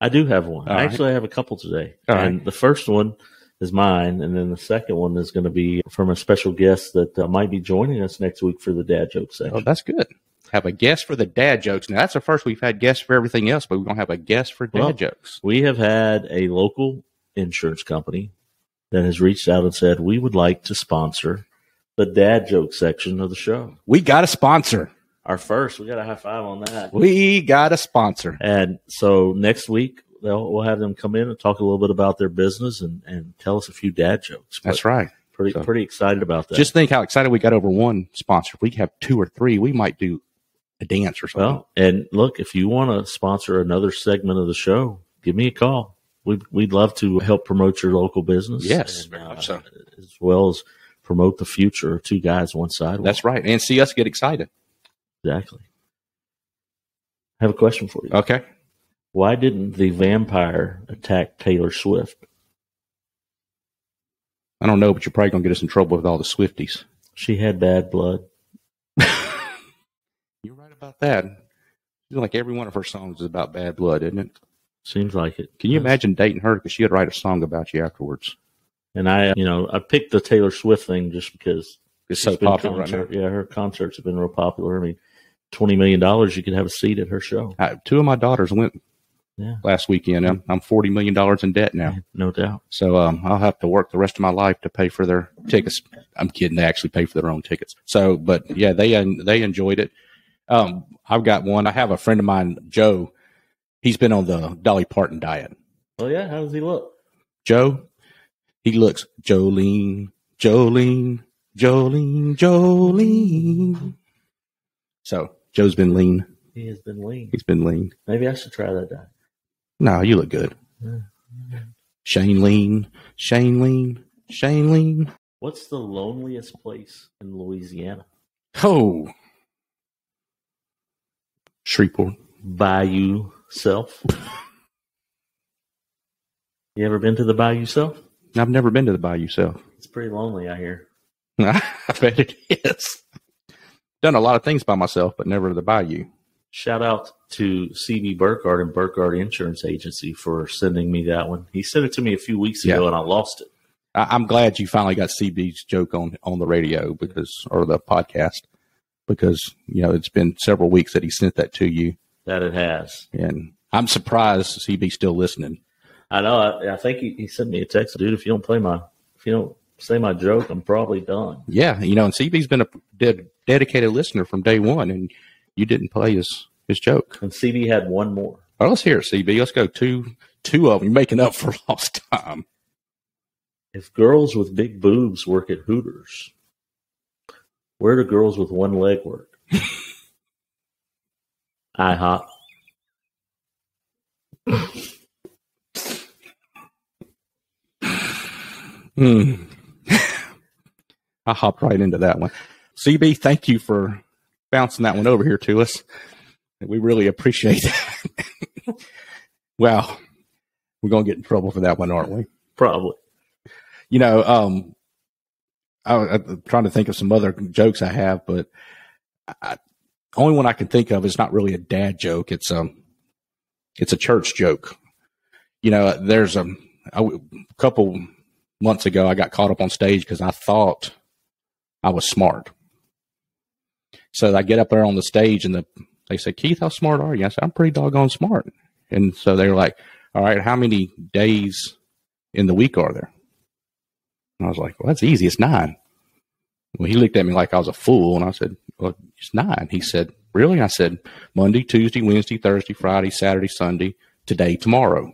I do have one. All I right. actually have a couple today. All and right. The first one is mine, and then the second one is going to be from a special guest that uh, might be joining us next week for the dad joke section. Oh, that's good. Have a guest for the dad jokes. Now, that's the first we've had guests for everything else, but we're going to have a guest for dad well, jokes. We have had a local insurance company that has reached out and said, we would like to sponsor the dad joke section of the show. We got a sponsor. Our first. We got a high five on that. We got a sponsor. And so next week, they'll, we'll have them come in and talk a little bit about their business and, and tell us a few dad jokes. But that's right. Pretty, so, pretty excited about that. Just think how excited we got over one sponsor. If we have two or three, we might do a dance or something. Well, and look, if you want to sponsor another segment of the show, give me a call. We'd, we'd love to help promote your local business. Yes, and, very much uh, so. As well as promote the future of Two Guys, One Sidewalk. That's right. And see us get excited. Exactly. I have a question for you. Okay. Why didn't the vampire attack Taylor Swift? I don't know, but you're probably going to get us in trouble with all the Swifties. She had bad blood. You're right about that. It's like every one of her songs is about bad blood, isn't it? Seems like it. Can you imagine dating her? Because she would write a song about you afterwards. And I, you know, I picked the Taylor Swift thing just because it's so popular right now. Yeah, her concerts have been real popular. I mean, twenty million dollars, you could have a seat at her show. I, two of my daughters went yeah. last weekend. I'm, I'm forty million dollars in debt now. No doubt. So um, I'll have to work the rest of my life to pay for their tickets. I'm kidding. They actually pay for their own tickets. So, but yeah, they they enjoyed it. Um, I've got one. I have a friend of mine, Joe. He's been on the Dolly Parton diet. Oh, yeah? How does he look? Joe? He looks Jolene, Jolene, Jolene, Jolene. So, Joe's been lean. He has been lean. He's been lean. Maybe I should try that diet. No, you look good. Yeah. Shane Lean, Shane Lean, Shane Lean. What's the loneliest place in Louisiana? Oh. Shreveport. Bayou. Self. You ever been to the Bayou Self? I've never been to the Bayou Self. It's pretty lonely out here. I bet it is. Done a lot of things by myself, but never to the Bayou. Shout out to C B Burkhardt and Burkhardt Insurance Agency for sending me that one. He sent it to me a few weeks ago, yeah. and I lost it. I- I'm glad you finally got C B's joke on, on the radio because, or the podcast, because you know it's been several weeks that he sent that to you. That it has. And I'm surprised C B's still listening. I know. I, I think he, he sent me a text. Dude, if you don't play my, if you don't see my joke, I'm probably done. Yeah, you know, and C B's been a ded- dedicated listener from day one, and you didn't play his, his joke. And C B had one more. All right, let's hear it, C B. Let's go two two of them. You're making up for lost time. If girls with big boobs work at Hooters, where do girls with one leg work? IHOP. Hmm. I hopped right into that one. C B, thank you for bouncing that one over here to us. We really appreciate that. Wow. We're going to get in trouble for that one, aren't we? Probably. You know, um, I, I'm trying to think of some other jokes I have, but I, only one I can think of is not really a dad joke. It's um, it's a church joke. You know, there's a, a couple months ago, I got caught up on stage because I thought I was smart. So I get up there on the stage and the, they say, Keith, how smart are you? I said, I'm pretty doggone smart. And so they were like, all right, how many days in the week are there? And I was like, well, that's easy. It's nine. Well, he looked at me like I was a fool. And I said, well, it's nine. He said, really? I said, Monday, Tuesday, Wednesday, Thursday, Friday, Saturday, Sunday, today, tomorrow.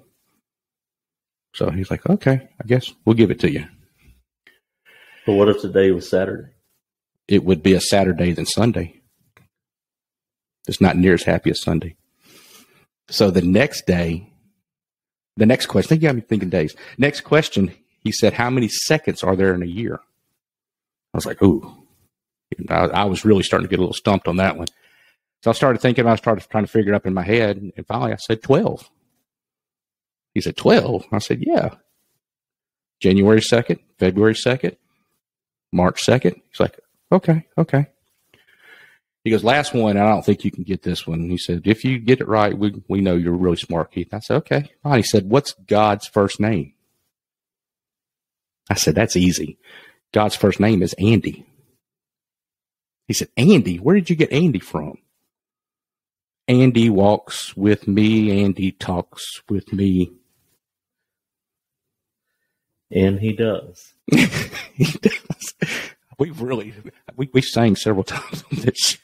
So he's like, okay, I guess we'll give it to you. But what if today was Saturday? It would be a Saturday than Sunday. It's not near as happy as Sunday. So the next day, the next question, you got me thinking days. Next question, he said, how many seconds are there in a year? I was like, ooh. I, I was really starting to get a little stumped on that one. So I started thinking, I started trying to figure it up in my head. And finally I said twelve. He said, twelve? I said, yeah. January second, February second, March second. He's like, okay, okay. He goes, last one, I don't think you can get this one. He said, if you get it right, we we know you're really smart, Keith. I said, okay. Fine. He said, what's God's first name? I said, that's easy. God's first name is Andy. He said, Andy? Where did you get Andy from? Andy walks with me. Andy talks with me. And he does. He does. We really, we, we sang several times on this show.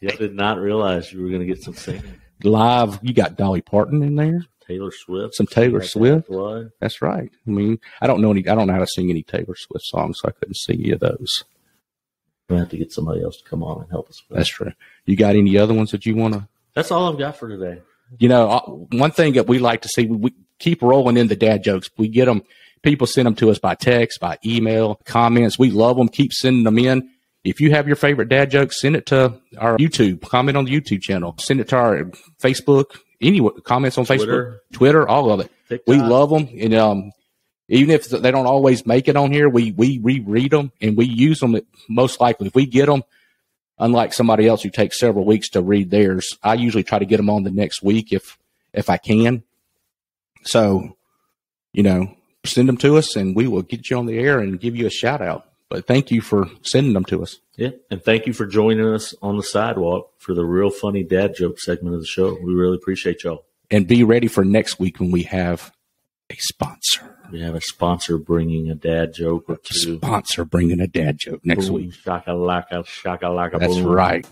I did not realize you were going to get some singing. Live, you got Dolly Parton in there. Taylor Swift. Some Taylor like Swift. That That's right. I mean, I don't know any, I don't know how to sing any Taylor Swift songs, so I couldn't sing any of those. I'm going to have to get somebody else to come on and help us with. That's true. You got any other ones that you want to? That's all I've got for today. You know, one thing that we like to see, we keep rolling in the dad jokes. We get them. People send them to us by text, by email, comments. We love them. Keep sending them in. If you have your favorite dad jokes, send it to our YouTube. Comment on the YouTube channel. Send it to our Facebook. Any comments on Twitter. Facebook, Twitter, all of it. TikTok. We love them. And um, even if they don't always make it on here, we, we reread them and we use them most likely. If we get them, unlike somebody else who takes several weeks to read theirs, I usually try to get them on the next week if if I can. So, you know, send them to us, and we will get you on the air and give you a shout-out. But thank you for sending them to us. Yeah, and thank you for joining us on the sidewalk for the Real Funny Dad Joke segment of the show. We really appreciate y'all. And be ready for next week when we have a sponsor. We have a sponsor bringing a dad joke or two. Sponsor bringing a dad joke next boom, week. Shaka-laka, shaka-laka, that's boom. Right.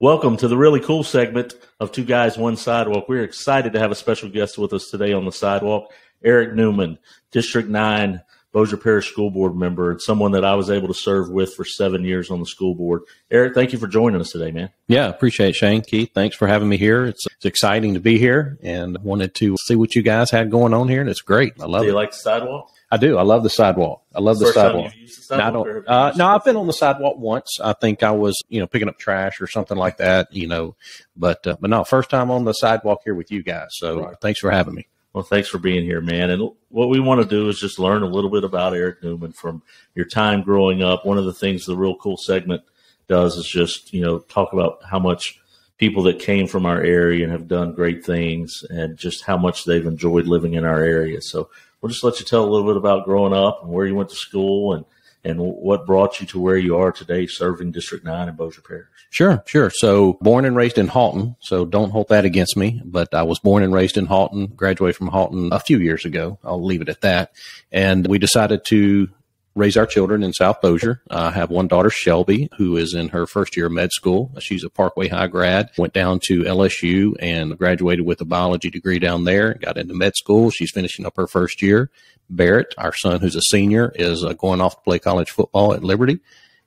Welcome to the really cool segment of Two Guys, One Sidewalk. We're excited to have a special guest with us today on the sidewalk, Eric Newman, District nine, Bossier Parish School Board member, and someone that I was able to serve with for seven years on the school board. Eric, thank you for joining us today, man. Yeah, appreciate it, Shane. Keith, thanks for having me here. It's, it's exciting to be here, and I wanted to see what you guys had going on here, and it's great. I love it. Do you like the sidewalk? I do. I love the sidewalk. I love the First sidewalk. Time you've used the sidewalk no, I don't, uh, no, I've been on the sidewalk once. I think I was, you know, picking up trash or something like that, you know, but, uh, but no, first time on the sidewalk here with you guys. So right. Thanks for having me. Well, thanks for being here, man. And what we want to do is just learn a little bit about Eric Newman from your time growing up. One of the things the Real Cool segment does is just, you know, talk about how much people that came from our area and have done great things and just how much they've enjoyed living in our area. So we'll just let you tell a little bit about growing up and where you went to school and, and what brought you to where you are today serving District nine in Bossier Parish? Sure, sure. So born and raised in Haughton, so don't hold that against me, but I was born and raised in Haughton, graduated from Haughton a few years ago. I'll leave it at that. And we decided to raise our children in South Bossier. I have one daughter, Shelby, who is in her first year of med school. She's a Parkway High grad, went down to L S U and graduated with a biology degree down there, got into med school. She's finishing up her first year. Barrett, our son, who's a senior, is uh, going off to play college football at Liberty.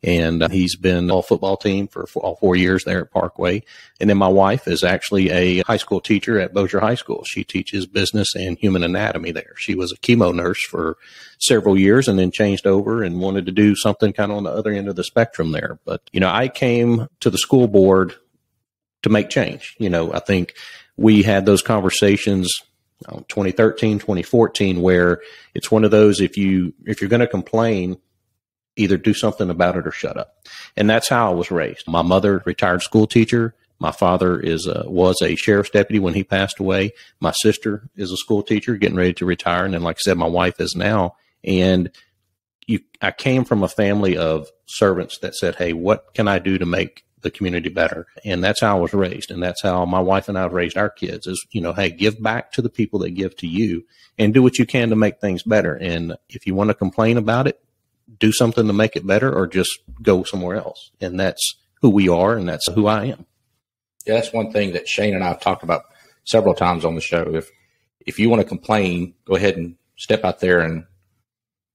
And uh, he's been all football team for f- all four years there at Parkway. And then my wife is actually a high school teacher at Bossier High School. She teaches business and human anatomy there. She was a chemo nurse for several years and then changed over and wanted to do something kind of on the other end of the spectrum there. But, you know, I came to the school board to make change. You know, I think we had those conversations um, twenty thirteen, twenty fourteen, where it's one of those, if you, if you're going to complain, either do something about it or shut up. And that's how I was raised. My mother, retired school teacher. My father is a, was a sheriff's deputy when he passed away. My sister is a school teacher getting ready to retire. And then, like I said, my wife is now. And you, I came from a family of servants that said, hey, what can I do to make the community better? And that's how I was raised. And that's how my wife and I have raised our kids is, you know, hey, give back to the people that give to you and do what you can to make things better. And if you want to complain about it, do something to make it better or just go somewhere else. And that's who we are. And that's who I am. Yeah, that's one thing that Shane and I have talked about several times on the show. If, if you want to complain, go ahead and step out there and,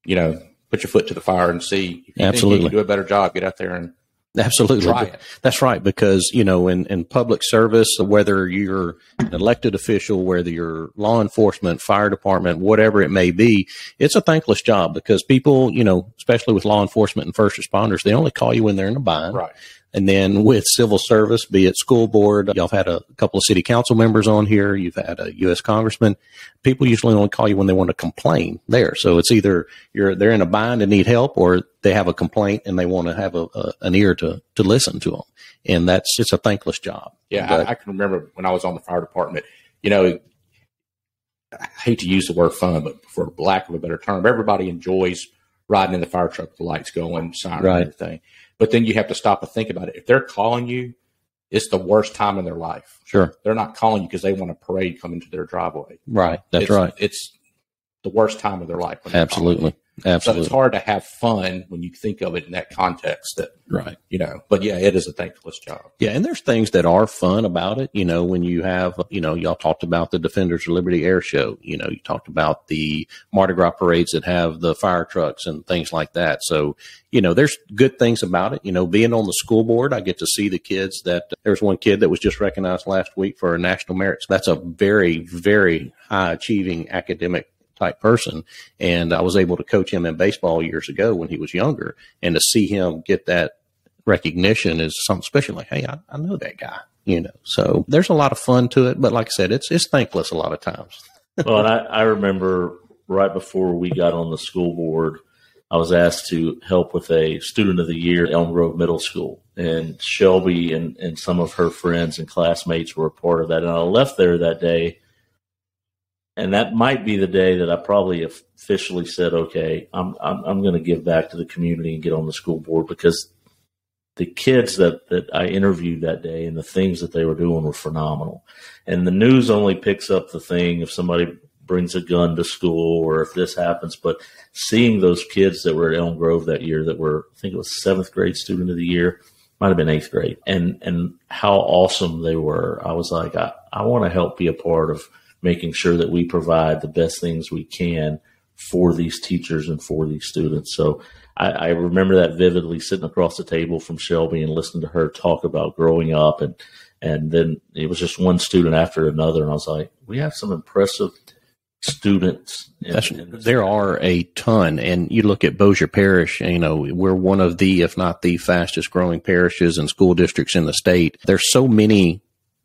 you know, put your foot to the fire and see if you Absolutely. think you can do a better job, get out there and Absolutely. try it. That's right. Because, you know, in, in public service, whether you're an elected official, whether you're law enforcement, fire department, whatever it may be, it's a thankless job because people, you know, especially with law enforcement and first responders, they only call you when they're in a bind. Right. And then with civil service, be it school board, y'all have had a couple of city council members on here. You've had a U S congressman. People usually only call you when they want to complain there. So it's either you're they're in a bind and need help, or they have a complaint and they want to have a, a an ear to to listen to them. And that's it's a thankless job. Yeah, but, I, I can remember when I was on the fire department. You know, I hate to use the word fun, but for lack of a better term, everybody enjoys riding in the fire truck with the lights going, siren, right. and everything. But then you have to stop and think about it. If they're calling you, it's the worst time in their life. Sure. They're not calling you because they want a parade coming to their driveway. Right. That's it's, right. It's the worst time of their life. Absolutely. Absolutely. So it's hard to have fun when you think of it in that context that, right. you know, but yeah, it is a thankless job. Yeah. And there's things that are fun about it. You know, when you have, you know, y'all talked about the Defenders of Liberty Air Show, you know, you talked about the Mardi Gras parades that have the fire trucks and things like that. So, you know, there's good things about it. You know, being on the school board, I get to see the kids that uh, there's one kid that was just recognized last week for a national merit. So that's a very, very high achieving academic type person. And I was able to coach him in baseball years ago when he was younger, and to see him get that recognition is something special. Like, hey, I, I know that guy, you know, so there's a lot of fun to it. But like I said, it's, it's thankless a lot of times. Well, and I, I remember right before we got on the school board, I was asked to help with a student of the year at Elm Grove Middle School, and Shelby and, and some of her friends and classmates were a part of that. And I left there that day. And that might be the day that I probably officially said, okay, I'm I'm, I'm going to give back to the community and get on the school board, because the kids that, that I interviewed that day and the things that they were doing were phenomenal. And the news only picks up the thing if somebody brings a gun to school or if this happens. But seeing those kids that were at Elm Grove that year that were, I think it was seventh grade student of the year, might have been eighth grade, and, and how awesome they were. I was like, I, I want to help be a part of making sure that we provide the best things we can for these teachers and for these students. So I, I remember that vividly, sitting across the table from Shelby and listening to her talk about growing up. And, and then it was just one student after another. And I was like, we have some impressive students. In, That's, in there are a ton. And you look at Bossier Parish, you know, we're one of the, if not the fastest growing parishes and school districts in the state. There's so many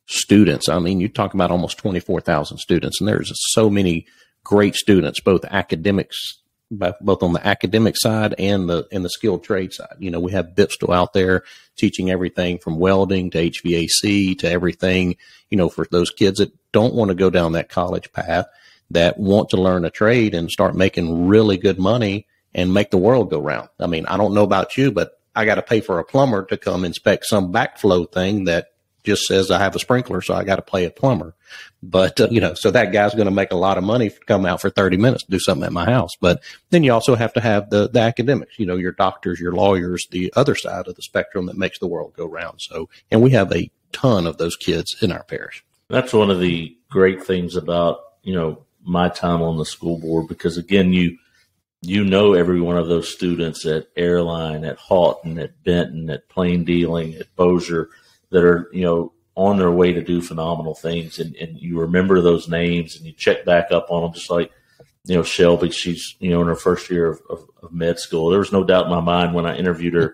students. I mean, you talk about almost twenty-four thousand students, and there's so many great students, both academics, both on the academic side and the, and the skilled trade side. You know, we have BIPSTL out there teaching everything from welding to H V A C to everything, you know, for those kids that don't want to go down that college path, that want to learn a trade and start making really good money and make the world go round. I mean, I don't know about you, but I got to pay for a plumber to come inspect some backflow thing that just says I have a sprinkler, so I got to pay a plumber. But, uh, you know, so that guy's going to make a lot of money to come out for thirty minutes to do something at my house. But then you also have to have the, the academics, you know, your doctors, your lawyers, the other side of the spectrum that makes the world go round. So, and we have a ton of those kids in our parish. That's one of the great things about, you know, my time on the school board, because, again, you you know every one of those students at Airline, at Haughton, at Benton, at Plain Dealing, at Bossier, that are, you know, on their way to do phenomenal things. And, and you remember those names and you check back up on them, just like, you know, Shelby, she's, you know, in her first year of, of, of med school. There was no doubt in my mind when I interviewed her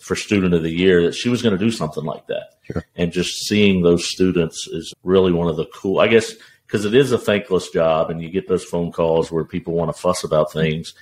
for Student of the Year that she was going to do something like that. Sure. And just seeing those students is really one of the cool, I guess, because it is a thankless job and you get those phone calls where people want to fuss about things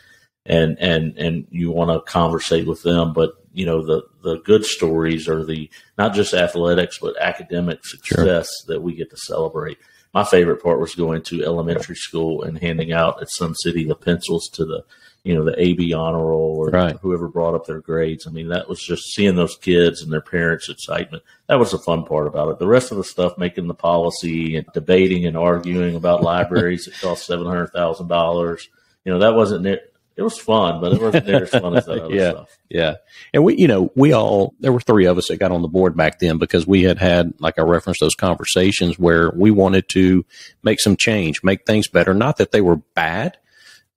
and, and, and you want to conversate with them. But, you know, the, the good stories are the, not just athletics, but academic success sure. that we get to celebrate. My favorite part was going to elementary school and handing out at Sun City the pencils to the, you know, the A B honor roll or right. whoever brought up their grades. I mean, that was just seeing those kids and their parents' excitement. That was the fun part about it. The rest of the stuff, making the policy and debating and arguing about libraries that cost seven hundred thousand dollars, you know, that wasn't near, it was fun, but it wasn't near as fun as that other yeah, stuff. Yeah. And we, you know, we all, there were three of us that got on the board back then because we had had, like I referenced, those conversations where we wanted to make some change, make things better. Not that they were bad,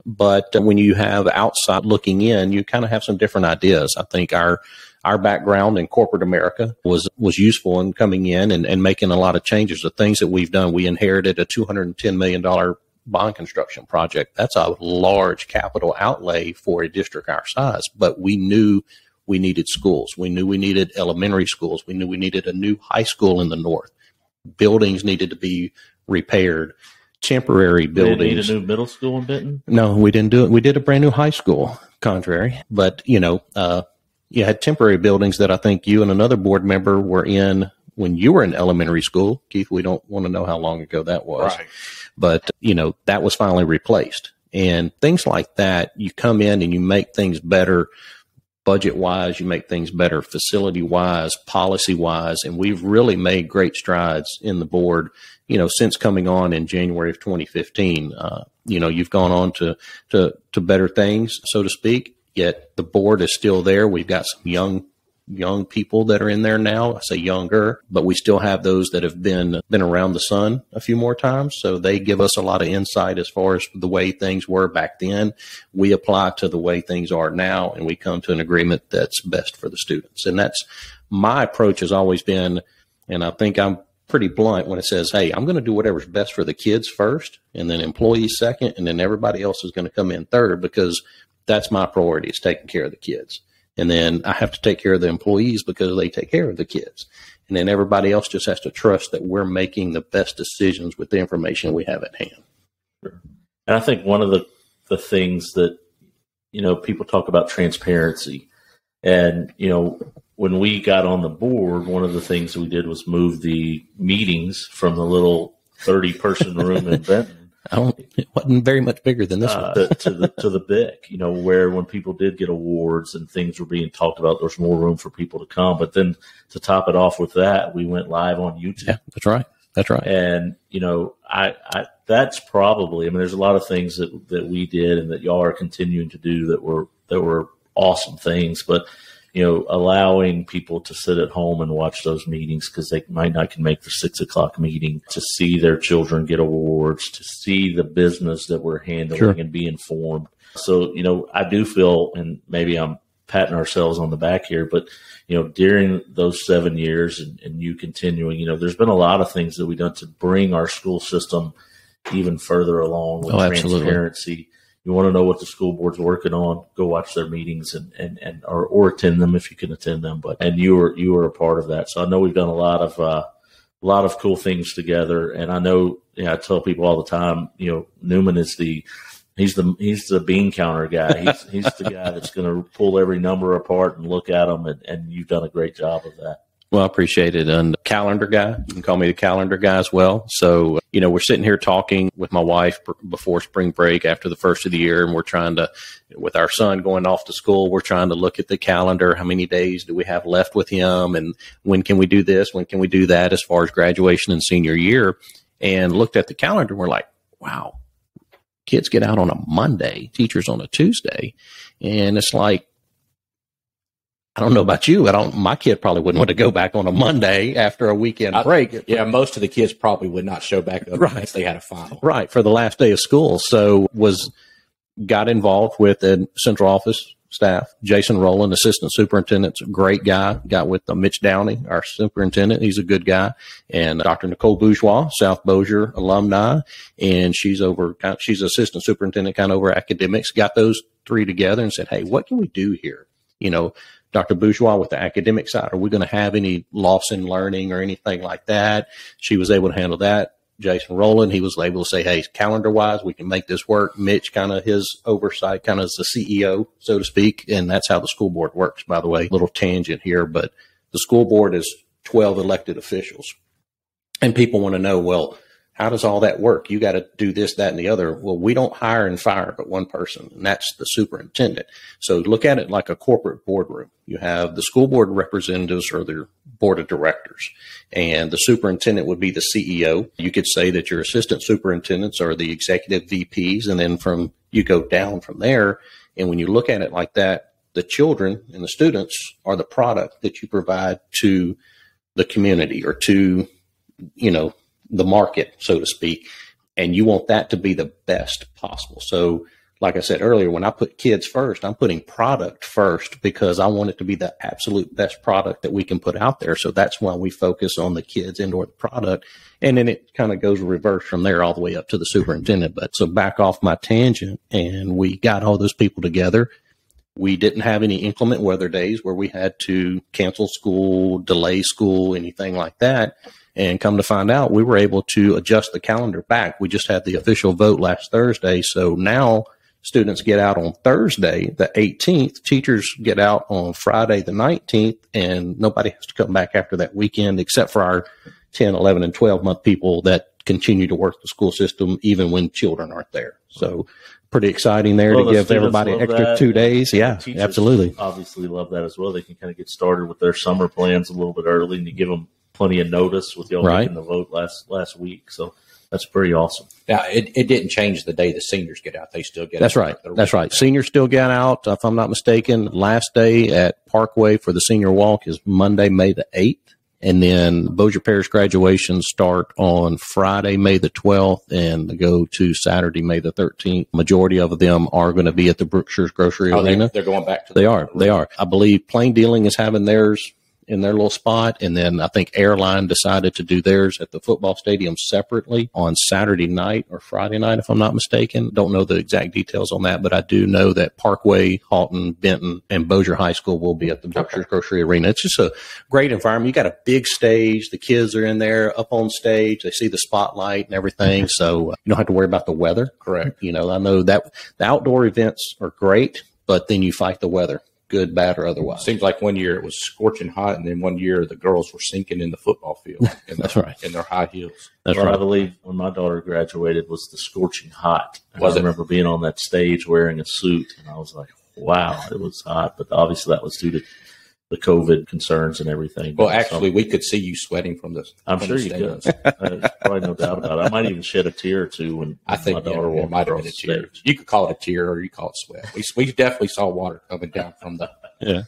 but when you have outside looking in, you kind of have some different ideas. I think our our background in corporate America was was useful in coming in and, and making a lot of changes. The things that we've done, we inherited a two hundred ten million dollars bond construction project. That's a large capital outlay for a district our size, but we knew we needed schools. We knew we needed elementary schools. We knew we needed a new high school in the north. Buildings needed to be repaired. Temporary buildings. We didn't need a new middle school in Benton? No, we didn't do it. We did a brand new high school, contrary. But, you know, uh, you had temporary buildings that I think you and another board member were in when you were in elementary school. Keith, we don't want to know how long ago that was. Right. But, you know, that was finally replaced. And things like that, you come in and you make things better budget-wise, you make things better facility-wise, policy-wise, and we've really made great strides in the board, you know, since coming on in January of twenty fifteen. Uh, you know, you've gone on to, to, to better things, so to speak, yet the board is still there. We've got some young young people that are in there now. I say younger, but we still have those that have been been around the sun a few more times. So they give us a lot of insight as far as the way things were back then. We apply to the way things are now, and we come to an agreement that's best for the students. And that's my approach has always been, and I think I'm pretty blunt when it says, hey, I'm going to do whatever's best for the kids first, and then employees second, and then everybody else is going to come in third, because that's my priority is taking care of the kids. And then I have to take care of the employees because they take care of the kids. And then everybody else just has to trust that we're making the best decisions with the information we have at hand. Sure. And I think one of the, the things that, you know, people talk about transparency. And, you know, when we got on the board, one of the things we did was move the meetings from the little thirty person room in Benton. I don't, it wasn't very much bigger than this uh, one. to, to the to the B I C, you know, where when people did get awards and things were being talked about, there's more room for people to come. But then to top it off with that, we went live on YouTube. Yeah, that's right. That's right. And, you know, I, I that's probably, I mean, there's a lot of things that, that we did and that y'all are continuing to do that were that were awesome things. But, you know, allowing people to sit at home and watch those meetings because they might not can make the six o'clock meeting, to see their children get awards, to see the business that we're handling sure. and be informed. So, you know, I do feel, and maybe I'm patting ourselves on the back here, but, you know, during those seven years and, and you continuing, you know, there's been a lot of things that we've done to bring our school system even further along with oh, transparency. You want to know what the school board's working on, go watch their meetings and, and, and or, or attend them if you can attend them. But and you were you were a part of that. So I know we've done a lot of uh, a lot of cool things together. And I know, you know, I tell people all the time, you know, Newman is the he's the he's the bean counter guy. He's he's the guy that's going to pull every number apart and look at them. And, and you've done a great job of that. Well, I appreciate it. And calendar guy, you can call me the calendar guy as well. So, you know, we're sitting here talking with my wife before spring break after the first of the year, and we're trying to, with our son going off to school, we're trying to look at the calendar. How many days do we have left with him? And when can we do this? When can we do that as far as graduation and senior year? And looked at the calendar, and we're like, wow, kids get out on a Monday, teachers on a Tuesday. And it's like, I don't know about you. I don't. My kid probably wouldn't want to go back on a Monday after a weekend break. I, yeah, most of the kids probably would not show back up right. unless they had a final. Right, for the last day of school. So was got involved with the central office staff. Jason Rowland, assistant superintendent's a great guy. Got with uh, Mitch Downey, our superintendent. He's a good guy. And Doctor Nicole Bourgeois, South Bossier alumni, and she's over. She's assistant superintendent, kind of over academics. Got those three together and said, "Hey, what can we do here?" You know. Doctor Bourgeois with the academic side, are we going to have any loss in learning or anything like that? She was able to handle that. Jason Rowland, he was able to say, hey, calendar-wise, we can make this work. Mitch, kind of his oversight, kind of as the C E O, so to speak, and that's how the school board works, by the way. Little tangent here, but the school board is twelve elected officials, and people want to know, well, how does all that work? You got to do this, that, and the other. Well, we don't hire and fire but one person, and that's the superintendent. So look at it like a corporate boardroom. You have the school board representatives or their board of directors, and the superintendent would be the C E O. You could say that your assistant superintendents are the executive V Ps, and then from you go down from there. And when you look at it like that, the children and the students are the product that you provide to the community or to, you know, the market, so to speak, and you want that to be the best possible. So like I said earlier, when I put kids first, I'm putting product first because I want it to be the absolute best product that we can put out there. So that's why we focus on the kids and or the product. And then it kind of goes reverse from there all the way up to the superintendent. But so back off my tangent, and we got all those people together. We didn't have any inclement weather days where we had to cancel school, delay school, anything like that. And come to find out, we were able to adjust the calendar back. We just had the official vote last Thursday. So now students get out on Thursday, the eighteenth. Teachers get out on Friday, the nineteenth. And nobody has to come back after that weekend except for our ten, eleven, and twelve-month people that continue to work the school system even when children aren't there. So pretty exciting there well, to the give everybody an extra that. two days. Yeah, absolutely. Obviously love that as well. They can kind of get started with their summer plans a little bit early, and you give them plenty of notice with y'all right. making the vote last last week. So that's pretty awesome. Now, it, it didn't change the day the seniors get out. They still get that's out. Right. That's right. Seniors still get out. If I'm not mistaken, last day at Parkway for the senior walk is Monday, May the eighth. And then Bossier Parish graduations start on Friday, May the twelfth, and go to Saturday, May the thirteenth. Majority of them are going to be at the Brookshire's Grocery oh, Arena. They're going back to the They are. They are. I believe Plain Dealing is having theirs in their little spot. And then I think Airline decided to do theirs at the football stadium separately on Saturday night or Friday night, if I'm not mistaken. Don't know the exact details on that, but I do know that Parkway, Haughton, Benton, and Bossier High School will be at the Bossier Grocery Arena. It's just a great environment. You got a big stage. The kids are in there up on stage. They see the spotlight and everything. So you don't have to worry about the weather. Correct. You know, I know that the outdoor events are great, but then you fight the weather. Good, bad, or otherwise. Seems like one year it was scorching hot, and then one year the girls were sinking in the football field. In That's their, right. In their high heels. That's well, right. I believe when my daughter graduated was the scorching hot. Was I remember it? Being on that stage wearing a suit, and I was like, wow, it was hot. But obviously that was due to the COVID concerns and everything. Well, actually, we could see you sweating from the I'm from sure the you could. There's probably no doubt about it. I might even shed a tear or two when, when I think my daughter yeah, walked might across have been a tear. You could call it a tear or you call it sweat. We, we definitely saw water coming down from the – Yeah.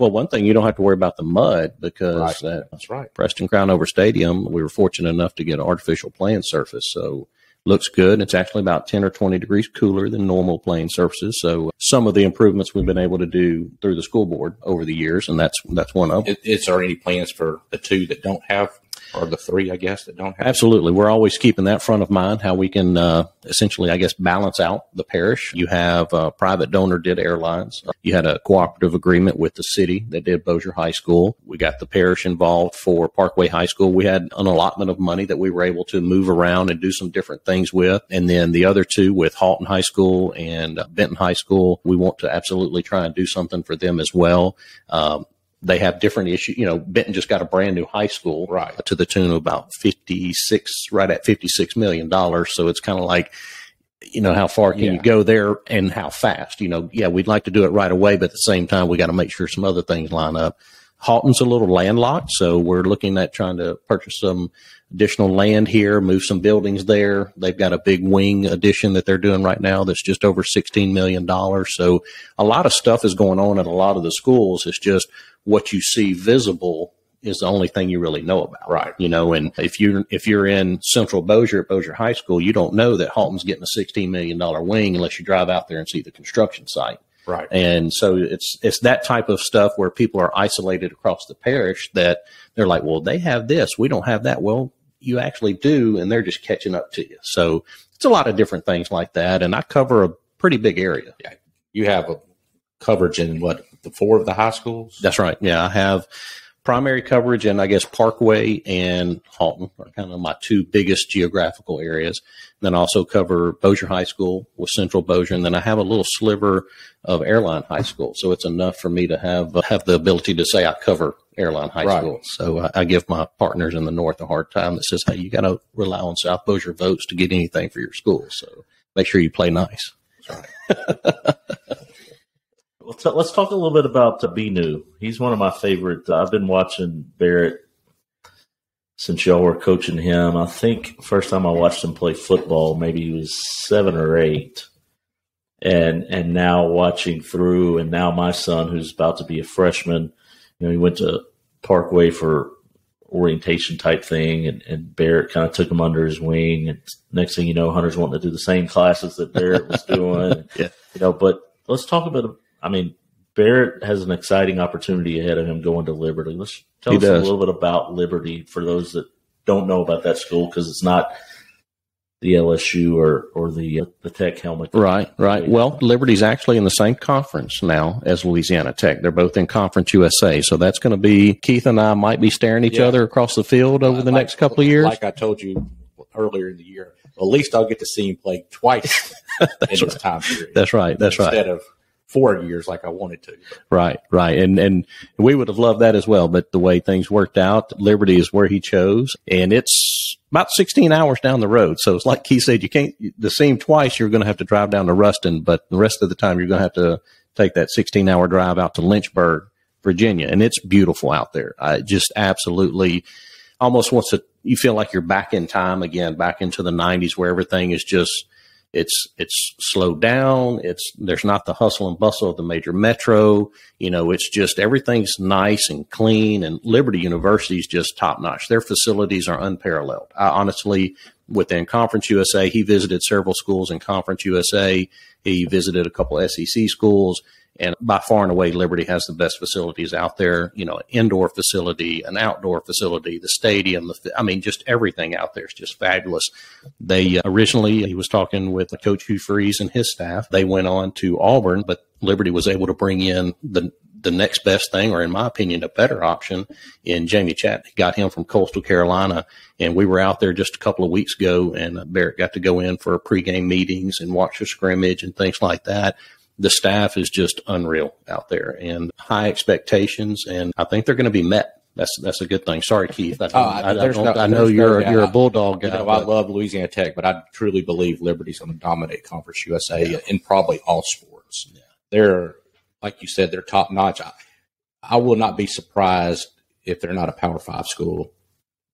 Well, one thing, you don't have to worry about the mud because right. that, that's right. Preston Crownover Stadium, we were fortunate enough to get an artificial playing surface, so – looks good. It's actually about ten or twenty degrees cooler than normal playing surfaces. So some of the improvements we've been able to do through the school board over the years, and that's that's one of them. Is there any plans for the two that don't have, or the three, I guess, that don't have? Absolutely. We're always keeping that front of mind, how we can uh, essentially, I guess, balance out the parish. You have a private donor did Airlines. You had a cooperative agreement with the city that did Bossier High School. We got the parish involved for Parkway High School. We had an allotment of money that we were able to move around and do some different things with. And then the other two with Haughton High School and Benton High School, we want to absolutely try and do something for them as well. Um, They have different issues. You know, Benton just got a brand new high school, right, to the tune of about fifty-six, right at fifty-six million dollars. So it's kind of like, you know, how far can yeah. you go there and how fast? You know, yeah, we'd like to do it right away, but at the same time, we got to make sure some other things line up. Haughton's a little landlocked, so we're looking at trying to purchase some additional land here, move some buildings there. They've got a big wing addition that they're doing right now that's just over sixteen million dollars. So a lot of stuff is going on at a lot of the schools. It's just what you see visible is the only thing you really know about. Right. You know, and if you're, if you're in Central Bossier at Bossier High School, you don't know that Haughton's getting a sixteen million dollars wing unless you drive out there and see the construction site. Right. And so it's, it's that type of stuff where people are isolated across the parish that they're like, well, they have this, we don't have that. Well, you actually do. And they're just catching up to you. So it's a lot of different things like that. And I cover a pretty big area. Yeah. You have a coverage in what, the four of the high schools? That's right. Yeah. I have primary coverage and I guess Parkway and Haughton are kind of my two biggest geographical areas. Then also cover Bossier High School with Central Bossier. And then I have a little sliver of Airline High School. So it's enough for me to have uh, have the ability to say I cover Airline High right. School. So I, I give my partners in the North a hard time that says, hey, you got to rely on South Bossier votes to get anything for your school. So make sure you play nice. That's right. well, t- let's talk a little bit about uh, Binu. He's one of my favorite. Uh, I've been watching Barrett since y'all were coaching him. I think first time I watched him play football, maybe he was seven or eight. And and now watching through, and now my son, who's about to be a freshman, you know, he went to Parkway for orientation type thing, and, and Barrett kind of took him under his wing. And next thing you know, Hunter's wanting to do the same classes that Barrett was doing. yeah. You know, but let's talk about, I mean, Barrett has an exciting opportunity ahead of him going to Liberty. Let's tell he us does. a little bit about Liberty for those that don't know about that school, because it's not the L S U or, or the the Tech helmet. Right, right. Well, Liberty's actually in the same conference now as Louisiana Tech. They're both in Conference U S A, so that's going to be – Keith and I might be staring each yeah. other across the field over uh, the like, next couple of years. Like I told you earlier in the year, at least I'll get to see him play twice in right. this time period. That's right, that's instead right. Instead of – four years like I wanted to. Right, right. And and we would have loved that as well, but the way things worked out, Liberty is where he chose, and it's about sixteen hours down the road. So it's like he said, you can't the same twice, you're going to have to drive down to Ruston, but the rest of the time you're going to have to take that sixteen hour drive out to Lynchburg, Virginia. And it's beautiful out there. I just absolutely almost wants to, you feel like you're back in time again, back into the nineties where everything is just, It's it's slowed down. It's there's not the hustle and bustle of the major metro. You know, it's just everything's nice and clean. And Liberty University is just top notch. Their facilities are unparalleled. I honestly, within Conference U S A, he visited several schools in Conference U S A. He visited a couple S E C schools, and by far and away, Liberty has the best facilities out there. You know, an indoor facility, an outdoor facility, the stadium. The, I mean, just everything out there is just fabulous. They uh, originally, he was talking with Coach Hugh Freeze and his staff. They went on to Auburn, but Liberty was able to bring in the the next best thing, or in my opinion, a better option in Jamie Chapman. Got him from Coastal Carolina, and we were out there just a couple of weeks ago, and Barrett got to go in for pregame meetings and watch the scrimmage and things like that. The staff is just unreal out there, and high expectations, and I think they're going to be met. That's that's a good thing. Sorry, Keith. I, oh, I, I, no, I know you're no, you're a Bulldog guy. You know, I love Louisiana Tech, but I truly believe Liberty's going to dominate Conference U S A yeah. in probably all sports. Yeah. They're, like you said, they're top notch. I, I will not be surprised if they're not a Power Five school.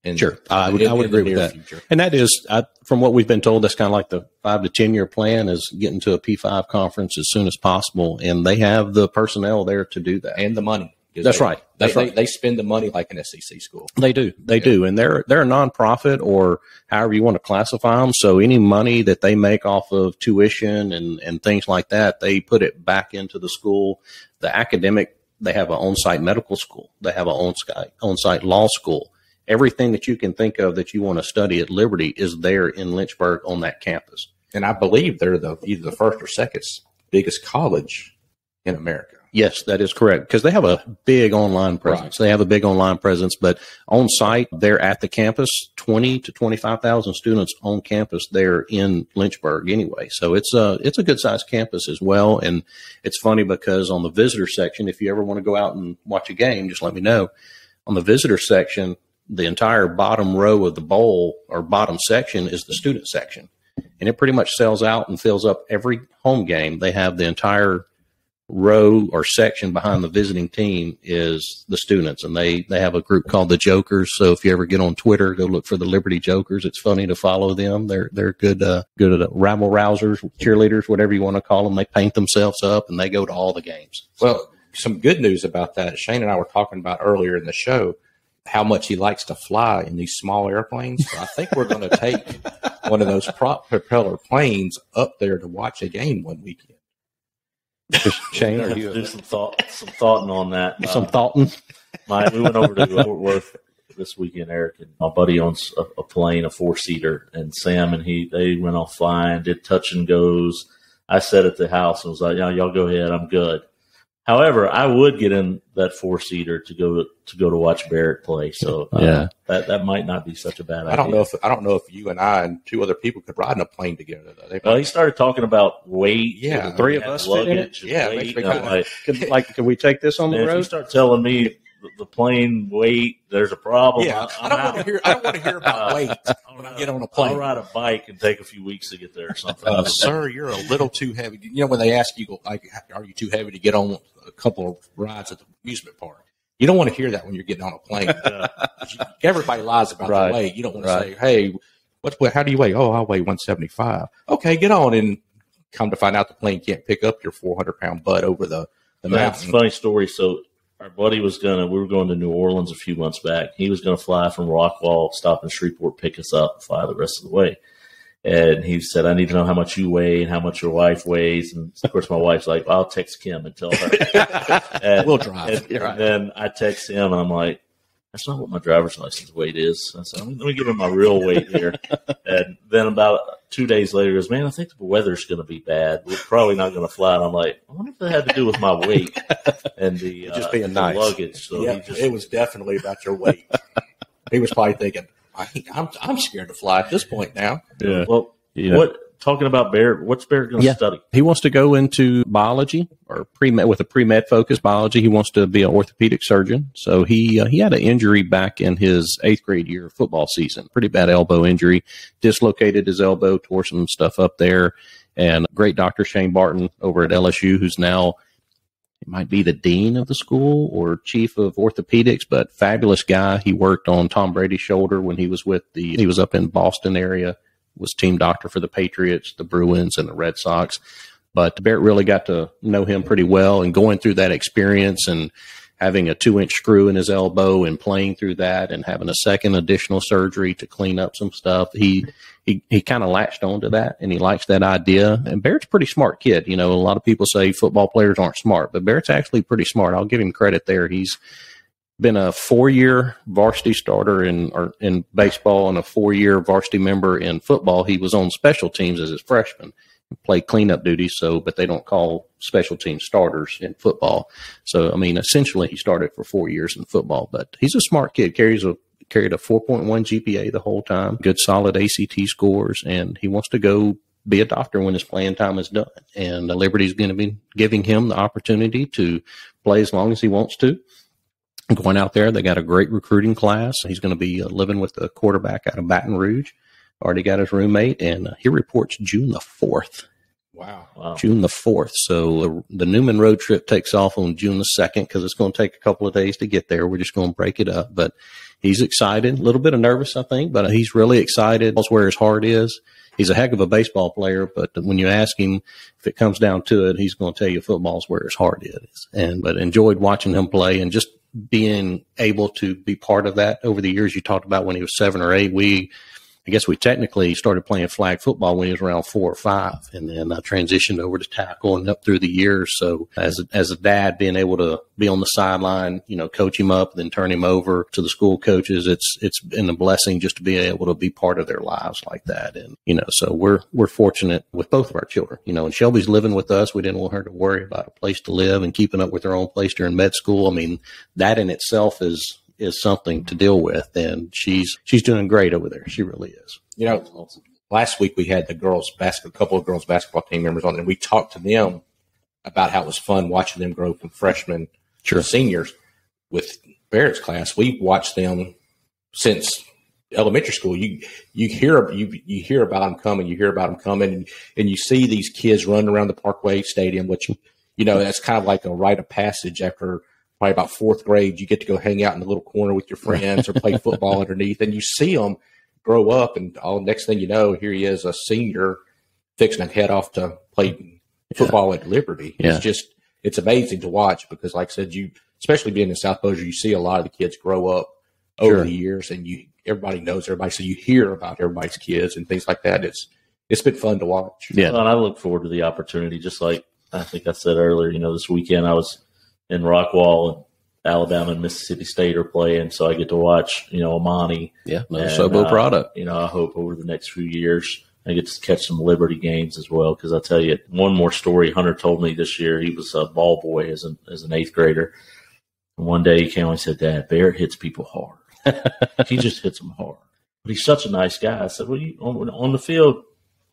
In, sure, I would, in, I would agree with that. Future. And that is, I, from what we've been told, that's kind of like the five to ten year plan is getting to a P five conference as soon as possible, and they have the personnel there to do that and the money. That's they, right. That's they, right. They, they spend the money like an S E C school. They do. They yeah. do, and they're they're a nonprofit or however you want to classify them. So any money that they make off of tuition and and things like that, they put it back into the school. The academic, they have an on-site medical school. They have an on-site on-site law school. Everything that you can think of that you want to study at Liberty is there in Lynchburg on that campus. And I believe they're the either the first or second biggest college in America. Yes, that is correct, because they have a big online presence. Right. They have a big online presence, but on site, they're at the campus, twenty to twenty-five thousand students on campus there in Lynchburg anyway. So it's a, it's a good-sized campus as well, and it's funny because on the visitor section, if you ever want to go out and watch a game, just let me know. On the visitor section, the entire bottom row of the bowl or bottom section is the student section, and it pretty much sells out and fills up every home game. They have the entire row or section behind the visiting team is the students, and they they have a group called the Jokers. So if you ever get on Twitter, go look for the Liberty Jokers. It's funny to follow them. They're they're good uh, good uh, rabble rousers, cheerleaders, whatever you want to call them. They paint themselves up and they go to all the games. Well, some good news about that. Shane and I were talking about earlier in the show how much he likes to fly in these small airplanes. So I think we're going to take one of those prop propeller planes up there to watch a game one weekend. Shane, are you do some thought, some thoughting on that? Some uh, thoughting. My, we went over to Fort Worth this weekend. Eric and my buddy owns a, a plane, a four seater, and Sam and he they went off flying, did touch and goes. I sat at the house and was like, "Yeah, y'all go ahead, I'm good." However, I would get in that four seater to go to go to watch Barrett play. So uh, yeah, that that might not be such a bad idea. I don't know if I don't know if you and I and two other people could ride in a plane together. Though. Well, he started talking about weight. Yeah, the three of us fit in it. Yeah, weight, it like, could, like can we take this on the road? If you start telling me the plane weight, there's a problem. Yeah, I, I don't want to hear. I don't want to hear about weight. When I get on a plane, I'll ride a bike and take a few weeks to get there or something. Uh, sir, you're a little too heavy. You know when they ask you, like, are you too heavy to get on a couple of rides at the amusement park? You don't want to hear that when you're getting on a plane. Yeah. Everybody lies about right. the weight. You don't want to right. say, hey, what's how do you weigh? Oh, I weigh one seventy-five. Okay, get on, and come to find out the plane can't pick up your four hundred pound butt over the the mountain. That's a funny story. So. Our buddy was going to, we were going to New Orleans a few months back. He was going to fly from Rockwall, stop in Shreveport, pick us up, and fly the rest of the way. And he said, I need to know how much you weigh and how much your wife weighs. And, of course, my wife's like, well, I'll text Kim and tell her. and, we'll drive. And, right. and then I text him, and I'm like, that's not what my driver's license weight is. I said, let me, let me give him my real weight here. And then about two days later, he goes, man, I think the weather's going to be bad. We're probably not going to fly. And I'm like, I wonder if that had to do with my weight and the, just uh, being the nice. luggage. So yeah, just, it was definitely about your weight. He was probably thinking, I, I'm, I'm scared to fly at this point now. Yeah. Well, yeah. what? Talking about Barrett, what's Barrett going to yeah. study? He wants to go into biology or pre-med, with a pre-med focus, biology. He wants to be an orthopedic surgeon. So he uh, he had an injury back in his eighth grade year of football season, pretty bad elbow injury, dislocated his elbow, tore some stuff up there. And great doctor Shane Barton over at L S U, who's now it might be the dean of the school or chief of orthopedics, but fabulous guy. He worked on Tom Brady's shoulder when he was with the he was up in Boston area. Was team doctor for the Patriots, the Bruins, and the Red Sox. But Barrett really got to know him pretty well, and going through that experience and having a two-inch screw in his elbow and playing through that and having a second additional surgery to clean up some stuff, he he, he kind of latched onto that, and he likes that idea. And Barrett's a pretty smart kid. You know, a lot of people say football players aren't smart, but Barrett's actually pretty smart. I'll give him credit there. He's been a four-year varsity starter in or in baseball and a four-year varsity member in football. He was on special teams as his freshman, played cleanup duty. So, but they don't call special team starters in football. So, I mean, essentially, he started for four years in football. But he's a smart kid. Carries a carried a four point one G P A the whole time. Good, solid A C T scores, and he wants to go be a doctor when his playing time is done. And uh, Liberty's going to be giving him the opportunity to play as long as he wants to. Going out there, they got a great recruiting class. He's going to be uh, living with the quarterback out of Baton Rouge. Already got his roommate, and uh, he reports June the fourth. Wow. wow. June the fourth. So uh, the Newman road trip takes off on June the second because it's going to take a couple of days to get there. We're just going to break it up. But he's excited, a little bit of nervous, I think, but he's really excited. That's where his heart is. He's a heck of a baseball player, but when you ask him if it comes down to it, he's going to tell you football's where his heart is. And but enjoyed watching him play and just being able to be part of that over the years. You talked about when he was seven or eight, we I guess we technically started playing flag football when he was around four or five, and then I transitioned over to tackle and up through the years. So as a, as a dad, being able to be on the sideline, you know, coach him up, then turn him over to the school coaches, it's it's been a blessing just to be able to be part of their lives like that. And, you know, so we're we're fortunate with both of our children, you know, and Shelby's living with us. We didn't want her to worry about a place to live and keeping up with her own place during med school. I mean, that in itself is is something to deal with, and she's she's doing great over there. She really is. You know, last week we had the girls' basket, a couple of girls' basketball team members on, and we talked to them about how it was fun watching them grow from freshmen sure. to seniors. With Barrett's class, we watched them since elementary school. You you hear you you hear about them coming, you hear about them coming, and, and you see these kids running around the Parkway Stadium, which you know that's kind of like a rite of passage after. Probably about fourth grade, you get to go hang out in the little corner with your friends or play football underneath, and you see them grow up, and all next thing you know, here he is, a senior, fixing to head off to play football yeah. at Liberty. Yeah. It's just, it's amazing to watch because, like I said, you, especially being in South Bossier, you see a lot of the kids grow up over sure. the years, and you everybody knows everybody, so you hear about everybody's kids and things like that. It's it's been fun to watch. Yeah, well, and I look forward to the opportunity. Just like I think I said earlier, you know, this weekend I was. And Rockwall, Alabama, and Mississippi State are playing, so I get to watch, you know, Imani. Yeah, another Sobo uh, product. You know, I hope over the next few years I get to catch some Liberty games as well, because I tell you, one more story Hunter told me this year. He was a ball boy as an, as an eighth grader. And one day he came and said, Dad, Barrett hits people hard. He just hits them hard. But he's such a nice guy. I said, well, you, on, on the field,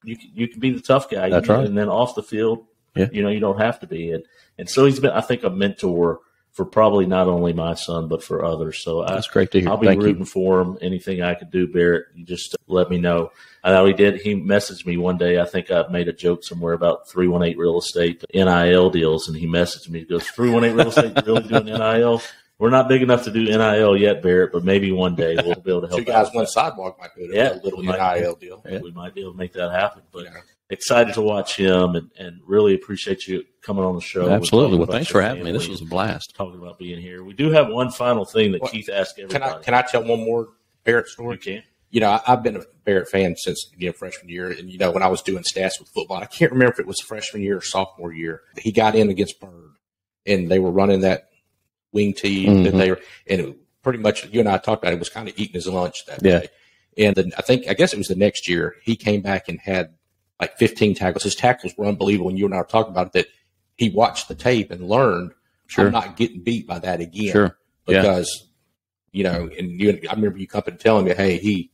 you can, you can be the tough guy. That's right. And then off the field, yeah. you know, you don't have to be. And, and so he's been, I think, a mentor for probably not only my son, but for others. So that's I, great to hear. I'll be Thank rooting you. for him. Anything I could do, Barrett, you just let me know. I know he did. He messaged me one day. I think I made a joke somewhere about three one eight real estate N I L deals. And he messaged me. He goes, three one eight real estate really doing N I L? We're not big enough to do N I L yet, Barrett, but maybe one day we'll be able to help. Two guys, one sidewalk might do yeah, a little N I L deal. Yeah. We might be able to make that happen. But yeah. excited to watch him, and, and really appreciate you coming on the show. Absolutely. Well, thanks for having me. This was a blast. Talking about being here. We do have one final thing that well, Keith asked everybody. Can I, can I tell one more Barrett story? You can. You know, I, I've been a Barrett fan since, again, freshman year. And, you know, when I was doing stats with football, I can't remember if it was freshman year or sophomore year. He got in against Bird, and they were running that wing tee. Mm-hmm. And, they were, and it pretty much, you and I talked about it, it was kind of eating his lunch that yeah. day. And then I think, I guess it was the next year, he came back and had like fifteen tackles. His tackles were unbelievable. And you and I were talking about it, that he watched the tape and learned, sure. I'm not getting beat by that again. Sure. Because, yeah. you know, and you, I remember you coming and telling me, hey, he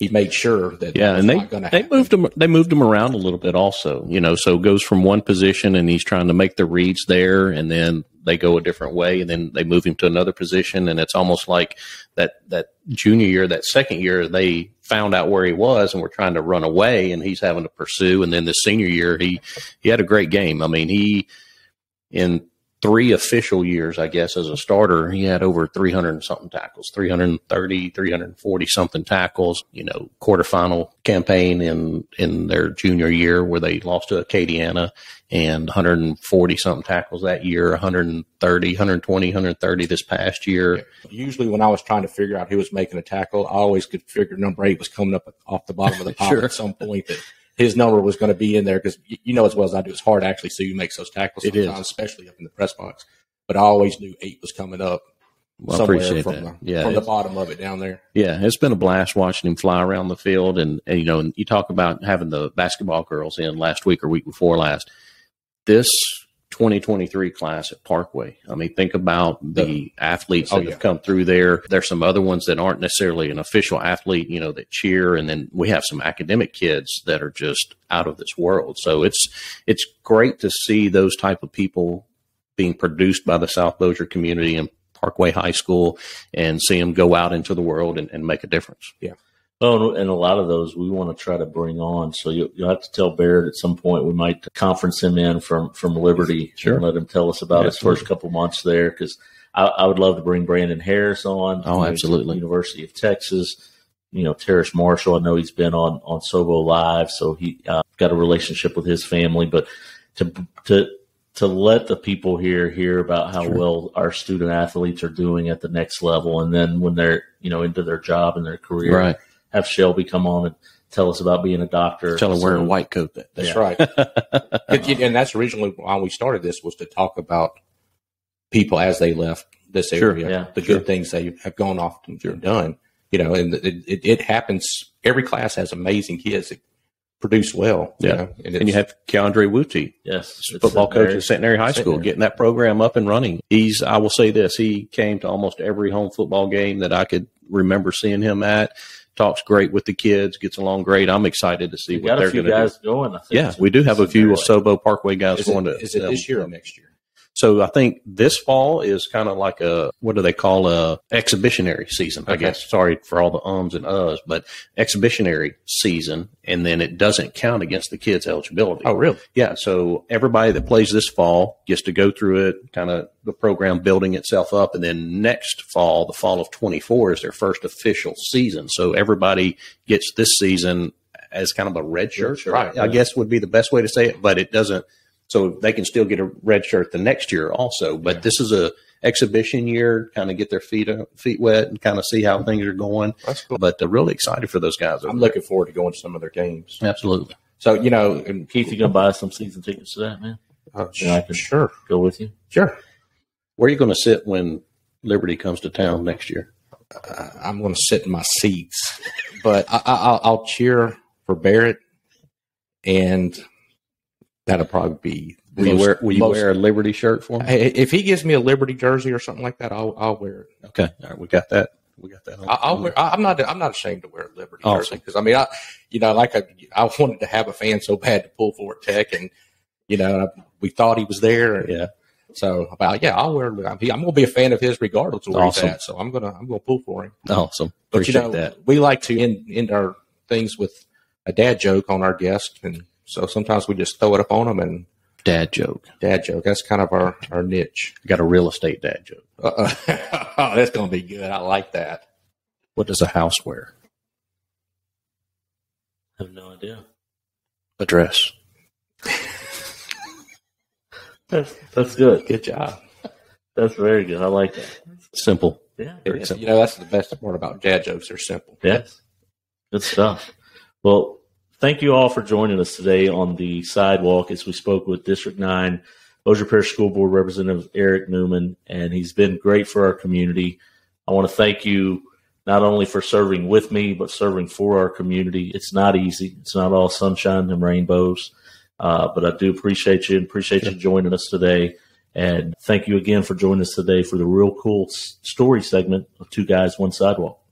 he made sure that yeah, and they, not going to happen. They moved him, they moved him around a little bit also, you know, so it goes from one position and he's trying to make the reads there, and then they go a different way, and then they move him to another position. And it's almost like that that junior year, that second year, they – found out where he was and we're trying to run away, and he's having to pursue. And then the senior year, he, he had a great game. I mean, he, in three official years, I guess, as a starter, he had over three hundred and something tackles, three hundred thirty, three hundred forty something tackles, you know, quarterfinal campaign in, in their junior year where they lost to Acadiana, and one hundred forty something tackles that year, one hundred thirty, one hundred twenty, one hundred thirty this past year. Usually when I was trying to figure out who was making a tackle, I always could figure number eight was coming up off the bottom of the pile sure. at some point, that his number was going to be in there, because you know as well as I do, it's hard to actually see who makes those tackles sometimes, it is. especially up in the press box. But I always knew eight was coming up. Well, I appreciate from that. The, yeah, from the bottom of it down there. Yeah, it's been a blast watching him fly around the field. And, and you know, and you talk about having the basketball girls in last week or week before last. This twenty twenty-three class at Parkway, I mean, think about the yeah. athletes that oh, yeah. have come through there. There's some other ones that aren't necessarily an official athlete, you know, that cheer. And then we have some academic kids that are just out of this world. So it's, it's great to see those type of people being produced by the South Bossier community and Parkway High School, and see them go out into the world and, and make a difference. Yeah. Oh, and a lot of those we want to try to bring on. So you'll, you'll have to tell Barrett at some point we might conference him in from, from Liberty sure. and let him tell us about yeah, his absolutely. first couple months there, because I, I would love to bring Brandon Harris on. Oh, absolutely. University of Texas, you know, Terrace Marshall. I know he's been on, on Sobo Live, so he uh, got a relationship with his family. But to to to let the people here hear about how sure. well our student athletes are doing at the next level, and then when they're, you know, into their job and their career. Right. have Shelby come on and tell us about being a doctor. Tell her so, wearing a white coat. That that's yeah. right. it, and that's originally why we started this, was to talk about people as they left this sure, area, yeah, the sure. good things they have gone off and sure. done. You know, and it, it, it happens. Every class has amazing kids that produce well. Yeah. You know, and, and you have Keandre Wooty, yes, football coach at Centenary High School, getting that program up and running. He's, I will say this, he came to almost every home football game that I could remember seeing him at. Talks great with the kids, gets along great. I'm excited to see we what they're going to do. Got a few guys going, I think. Yeah, we do have a few Sobo Parkway guys is going it, to. Is it um, this year or next year? So I think this fall is kind of like a, what do they call a exhibitionary season, okay. I guess. Sorry for all the ums and uhs, but exhibitionary season. And then it doesn't count against the kids' eligibility. Oh, really? Yeah. So everybody that plays this fall gets to go through it, kind of the program building itself up. And then next fall, the fall of twenty-four is their first official season. So everybody gets this season as kind of a red shirt. Sure, right. Yeah. I guess would be the best way to say it, but it doesn't. So they can still get a red shirt the next year also. But yeah. this is a exhibition year, kind of get their feet uh, feet wet and kind of see how things are going. That's cool. But uh, really excited for those guys. I'm there. Looking forward to going to some of their games. Absolutely. So, you know, and Keith, you going to buy some season tickets to that, man? Uh, sh- I can sure. Go with you. Sure. Where are you going to sit when Liberty comes to town next year? Uh, I'm going to sit in my seats. But I, I, I'll, I'll cheer for Barrett and – that'll probably be. Will most, you wear? Will you most, wear a Liberty shirt for him? If he gives me a Liberty jersey or something like that, I'll I'll wear it. Okay, all right, we got that. We got that. On. I'll wear, I'm not. I'm not ashamed to wear a Liberty awesome. jersey because I mean, I, you know, like I, I wanted to have a fan so bad to pull for Tech, and you know, we thought he was there. And, yeah. So about yeah, I'll wear. I'm, I'm going to be a fan of his regardless of where awesome. he's at. So I'm gonna I'm gonna pull for him. Awesome. But Appreciate you know, that. we like to end end our things with a dad joke on our guest and. So sometimes we just throw it up on them and dad joke, dad joke. That's kind of our, our niche. We got a real estate dad joke. Uh-uh. Oh, that's going to be good. I like that. What does a house wear? I have no idea. A dress. that's, that's good. Good job. That's very good. I like that. Simple. Yeah. Very simple. You know, that's the best part about dad jokes. They're simple. Yes. Good stuff. Well, thank you all for joining us today on the sidewalk as we spoke with District nine, Bossier Parish School Board Representative Eric Newman, and he's been great for our community. I want to thank you not only for serving with me, but serving for our community. It's not easy. It's not all sunshine and rainbows, uh, but I do appreciate you and appreciate yeah. you joining us today. And thank you again for joining us today for the real cool story segment of Two Guys, One Sidewalk.